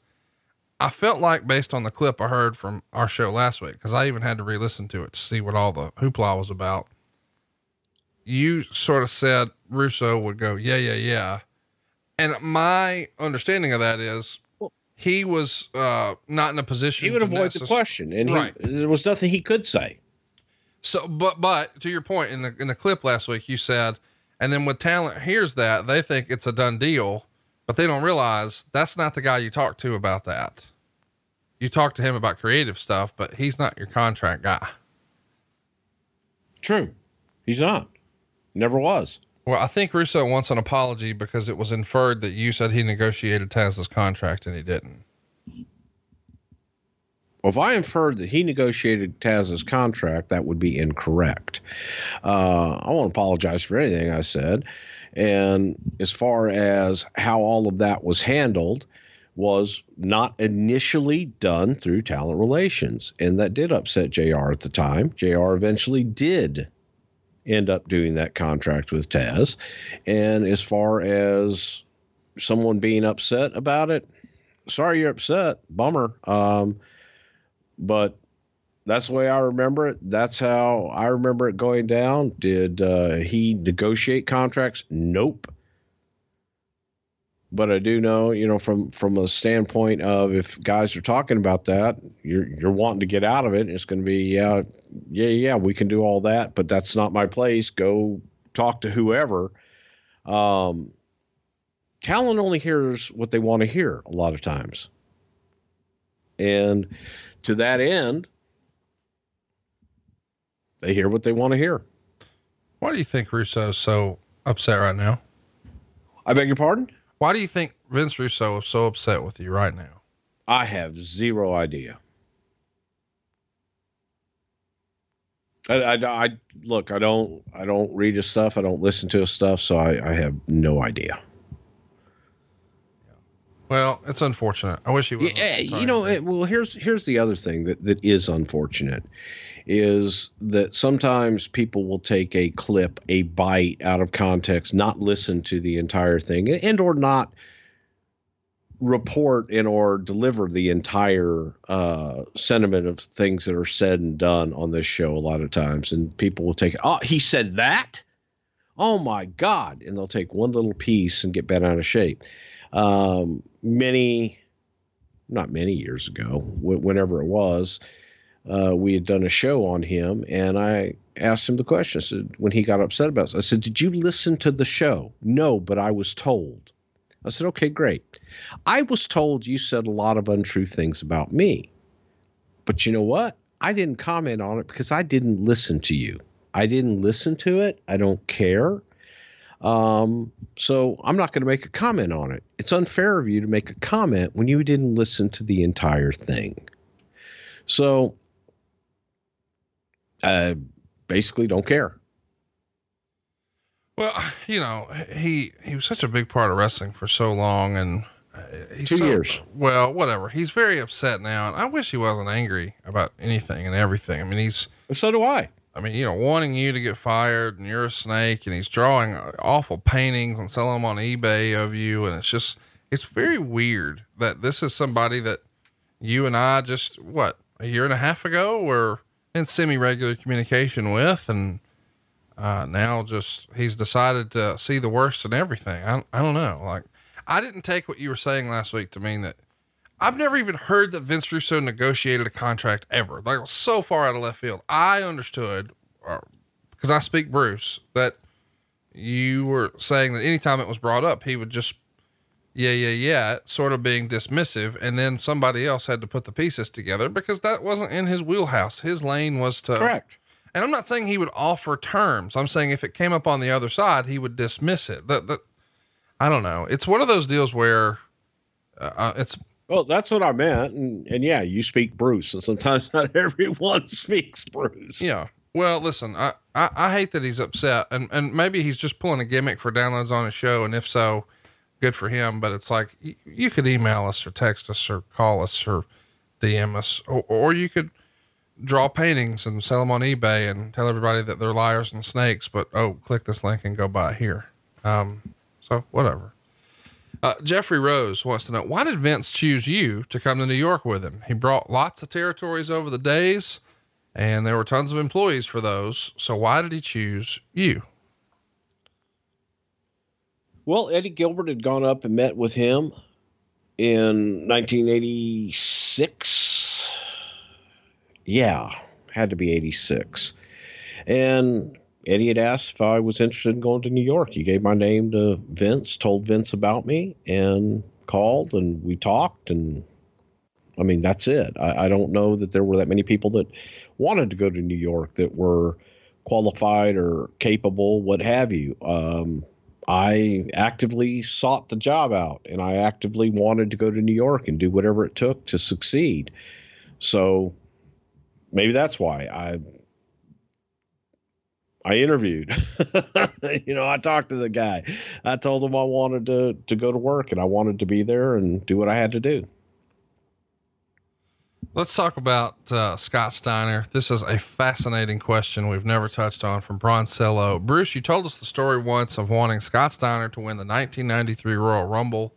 I felt like, based on the clip I heard from our show last week, because I even had to re-listen to it to see what all the hoopla was about, you sort of said Russo would go, yeah, yeah, yeah. And my understanding of that is he was not in a position. He would avoid the question, and right, there was nothing he could say. So, but to your point, in the clip last week, you said, and then with talent hears that, they think it's a done deal, but they don't realize that's not the guy you talk to about that. You talk to him about creative stuff, but he's not your contract guy. True. He's not. Never was. Well, I think Russo wants an apology because it was inferred that you said he negotiated Taz's contract and he didn't. Well, if I inferred that he negotiated Taz's contract, that would be incorrect. I won't apologize for anything I said. And as far as how all of that was handled, was not initially done through talent relations. And that did upset JR at the time. JR eventually did end up doing that contract with Taz. And as far as someone being upset about it, sorry, you're upset. Bummer. But that's the way I remember it. That's how I remember it going down. Did he negotiate contracts? Nope. But I do know, from a standpoint of, if guys are talking about that, you're wanting to get out of it, and it's going to be, yeah, we can do all that, but that's not my place. Go talk to whoever. Talent only hears what they want to hear a lot of times. And to that end, they hear what they want to hear. Why do you think Russo's so upset right now? I beg your pardon? Why do you think Vince Russo is so upset with you right now? I have zero idea. Look, I don't read his stuff. I don't listen to his stuff. So I have no idea. Well, it's unfortunate. I wish he would. Yeah, here's the other thing that is unfortunate, is that sometimes people will take a clip, a bite out of context, not listen to the entire thing, and or not report and or deliver the entire sentiment of things that are said and done on this show a lot of times. And people will take, oh, he said that? Oh my God. And they'll take one little piece and get bent out of shape. Not many years ago, whenever it was, we had done a show on him, and I asked him the question. I said, when he got upset about it, I said, did you listen to the show? No, but I was told. I said, okay, great. I was told you said a lot of untrue things about me, but you know what? I didn't comment on it because I didn't listen to you. I didn't listen to it. I don't care. So I'm not going to make a comment on it. It's unfair of you to make a comment when you didn't listen to the entire thing. So I basically don't care. Well, he was such a big part of wrestling for so long, and he's 2 years. Well, whatever. He's very upset now, and I wish he wasn't angry about anything and everything. I mean, so do I. I mean, wanting you to get fired, and you're a snake, and he's drawing awful paintings and selling them on eBay of you. And it's just, it's very weird that this is somebody that you and I just, what, a year and a half ago were in semi-regular communication with, and now just he's decided to see the worst in everything. I don't know. Like, I didn't take what you were saying last week to mean that I've never even heard that Vince Russo negotiated a contract ever. Like, it was so far out of left field. I understood, because I speak Bruce, that you were saying that anytime it was brought up, he would just, sort of being dismissive. And then somebody else had to put the pieces together because that wasn't in his wheelhouse. His lane was to. Correct. And I'm not saying he would offer terms. I'm saying if it came up on the other side, he would dismiss it. I don't know. It's one of those deals where it's. Well, that's what I meant. And yeah, you speak Bruce, and sometimes not everyone speaks Bruce. Yeah. Well, listen, I hate that he's upset, and maybe he's just pulling a gimmick for downloads on his show. And if so, good for him. But it's like, you could email us or text us or call us or DM us, or you could draw paintings and sell them on eBay and tell everybody that they're liars and snakes, but, oh, click this link and go buy here. So whatever. Jeffrey Rose wants to know, why did Vince choose you to come to New York with him? He brought lots of territories over the days, and there were tons of employees for those. So why did he choose you? Well, Eddie Gilbert had gone up and met with him in 1986. Yeah, had to be 86. And Eddie had asked if I was interested in going to New York. He gave my name to Vince, told Vince about me, and called, and we talked. And I mean, that's it. I don't know that there were that many people that wanted to go to New York that were qualified or capable, what have you. I actively sought the job out, and I actively wanted to go to New York and do whatever it took to succeed. So maybe that's why I interviewed, you know, I talked to the guy, I told him I wanted to go to work, and I wanted to be there and do what I had to do. Let's talk about, Scott Steiner. This is a fascinating question we've never touched on, from Broncello. Bruce, you told us the story once of wanting Scott Steiner to win the 1993 Royal Rumble.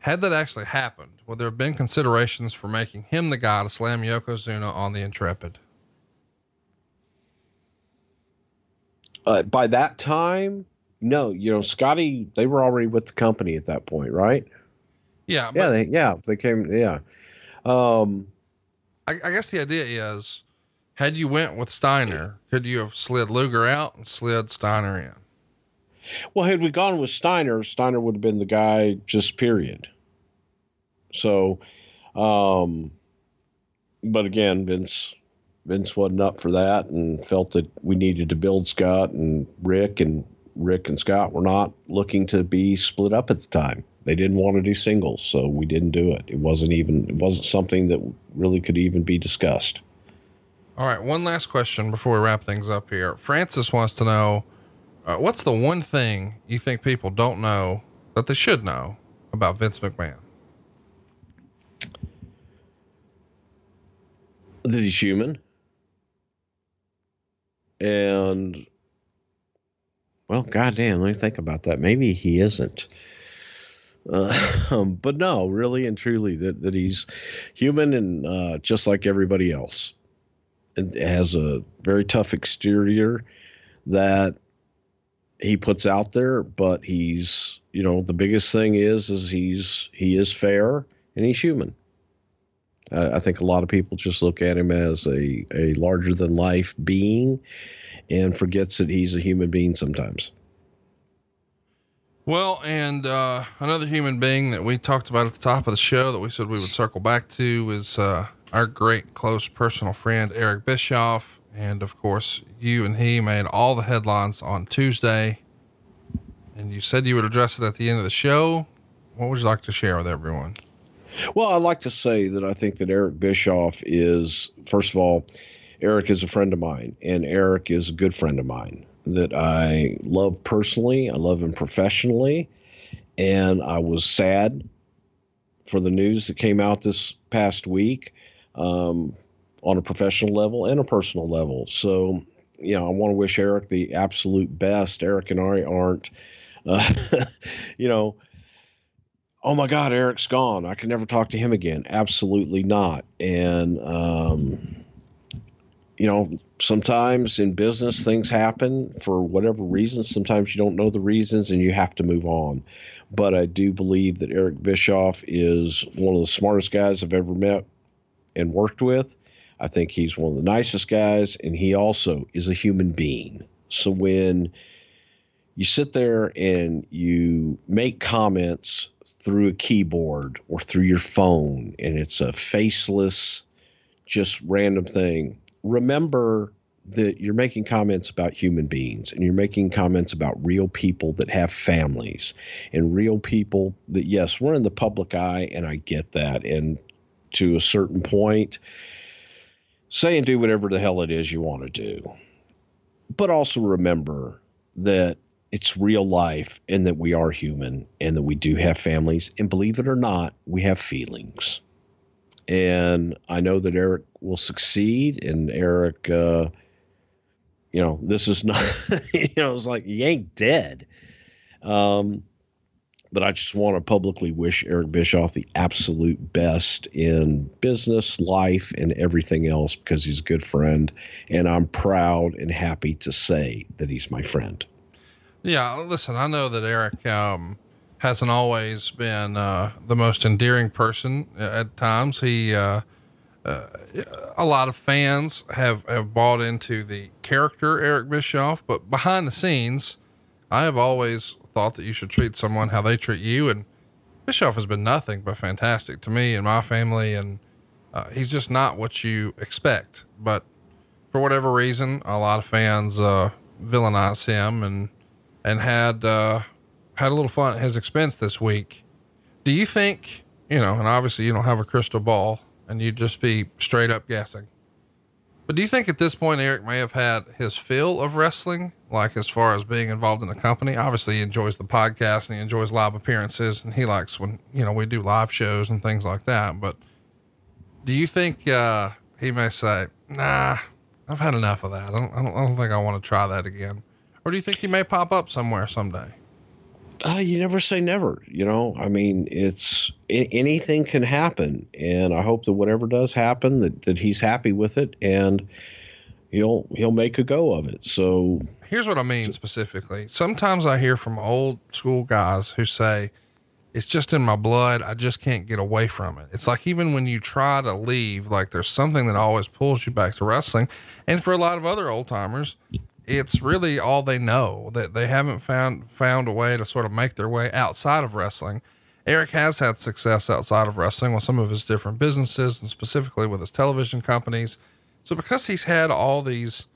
Had that actually happened, would there have been considerations for making him the guy to slam Yokozuna on the Intrepid? By that time, no, you know, Scotty, they were already with the company at that point, right? Yeah. Yeah. They came. Yeah. I guess the idea is, had you went with Steiner, could you have slid Luger out and slid Steiner in? Well, had we gone with Steiner, Steiner would have been the guy, just period. So, but again, Vince wasn't up for that and felt that we needed to build Scott, and Rick and Scott were not looking to be split up at the time. They didn't want to do singles, so we didn't do it. It wasn't something that really could even be discussed. All right. One last question before we wrap things up here. Francis wants to know, what's the one thing you think people don't know that they should know about Vince McMahon? That he's human. And, well, goddamn, let me think about that. Maybe he isn't. But no, really and truly, that he's human and just like everybody else, and has a very tough exterior that he puts out there. But he's, you know, the biggest thing is he is fair, and he's human. I think a lot of people just look at him as a larger than life being, and forgets that he's a human being sometimes. Well, and, another human being that we talked about at the top of the show that we said we would circle back to is, our great close personal friend, Eric Bischoff. And of course, you and he made all the headlines on Tuesday, and you said you would address it at the end of the show. What would you like to share with everyone? Well, I'd like to say that I think that Eric Bischoff is, first of all, Eric is a friend of mine, and Eric is a good friend of mine that I love personally. I love him professionally. And I was sad for the news that came out this past week, on a professional level and a personal level. So, you know, I want to wish Eric the absolute best. Eric and I aren't, you know, oh my God, Eric's gone, I can never talk to him again. Absolutely not. And, you know, sometimes in business things happen for whatever reasons. Sometimes you don't know the reasons and you have to move on. But I do believe that Eric Bischoff is one of the smartest guys I've ever met and worked with. I think he's one of the nicest guys, and he also is a human being. So when you sit there and you make comments through a keyboard or through your phone, and it's a faceless, just random thing, remember that you're making comments about human beings, and you're making comments about real people that have families and real people that, yes, we're in the public eye, and I get that. And to a certain point, say and do whatever the hell it is you want to do. But also remember that it's real life and that we are human and that we do have families. And believe it or not, we have feelings. And I know that Eric will succeed. And Eric, you know, this is not, you know, it's like, he ain't dead. But I just want to publicly wish Eric Bischoff the absolute best in business, life, and everything else, because he's a good friend. And I'm proud and happy to say that he's my friend. Yeah. Listen, I know that Eric, hasn't always been, the most endearing person at times. He, a lot of fans have bought into the character Eric Bischoff, but behind the scenes, I have always thought that you should treat someone how they treat you. And Bischoff has been nothing but fantastic to me and my family. And, he's just not what you expect, but for whatever reason, a lot of fans, villainize him and had a little fun at his expense this week. Do you think, you know, and obviously you don't have a crystal ball and you'd just be straight up guessing, but do you think at this point, Eric may have had his fill of wrestling, like as far as being involved in the company? Obviously he enjoys the podcast and he enjoys live appearances and he likes when, you know, we do live shows and things like that. But do you think, he may say, nah, I've had enough of that. I don't think I want to try that again. Or do you think he may pop up somewhere someday? You never say never, you know, I mean, anything can happen, and I hope that whatever does happen, that he's happy with it and he'll make a go of it. So here's what I mean specifically. Sometimes I hear from old school guys who say, it's just in my blood. I just can't get away from it. It's like, even when you try to leave, like there's something that always pulls you back to wrestling. And for a lot of other old timers, it's really all they know, that they haven't found a way to sort of make their way outside of wrestling. Eric has had success outside of wrestling with some of his different businesses and specifically with his television companies. So because he's had all these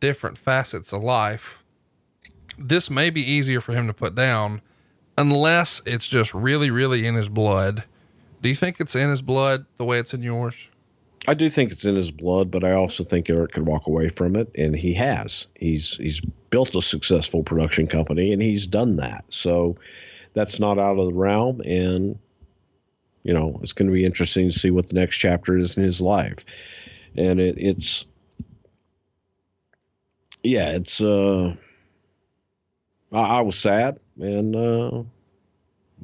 different facets of life, this may be easier for him to put down unless it's just really, really in his blood. Do you think it's in his blood the way it's in yours? I do think it's in his blood, but I also think Eric could walk away from it, and he has. He's built a successful production company, and he's done that. So that's not out of the realm, and, you know, it's going to be interesting to see what the next chapter is in his life. And I was sad, and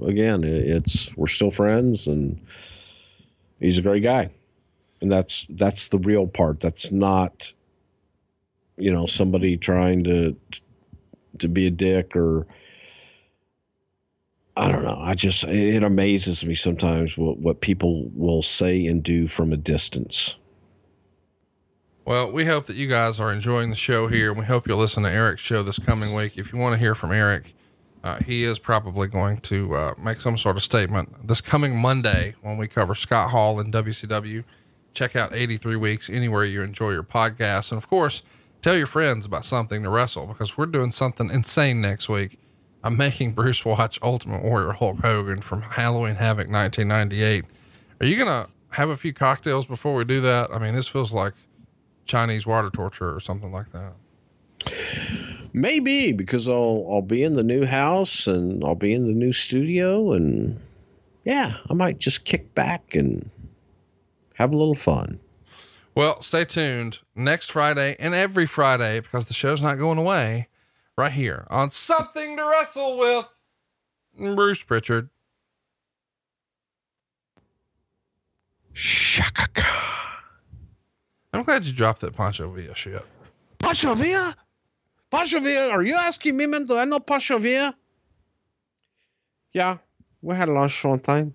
again, we're still friends, and he's a great guy. And that's the real part. That's not, you know, somebody trying to be a dick, or I don't know. It amazes me sometimes what people will say and do from a distance. Well, we hope that you guys are enjoying the show here. We hope you'll listen to Eric's show this coming week. If you want to hear from Eric, he is probably going to make some sort of statement this coming Monday when we cover Scott Hall and WCW. Check out 83 Weeks anywhere you enjoy your podcasts. And of course, tell your friends about Something to Wrestle, because we're doing something insane next week. I'm making Bruce watch Ultimate Warrior Hulk Hogan from Halloween Havoc 1998. Are you going to have a few cocktails before we do that? I mean, this feels like Chinese water torture or something like that. Maybe, because I'll be in the new house and I'll be in the new studio, and yeah, I might just kick back and have a little fun. Well, stay tuned next Friday and every Friday, because the show's not going away, right here on Something to Wrestle with Bruce Pritchard. glad you dropped that Pancho Villa shit. Pancho Villa? Pancho Villa? Are you asking me, man? Do I know Pancho Villa? Yeah, we had lunch one time.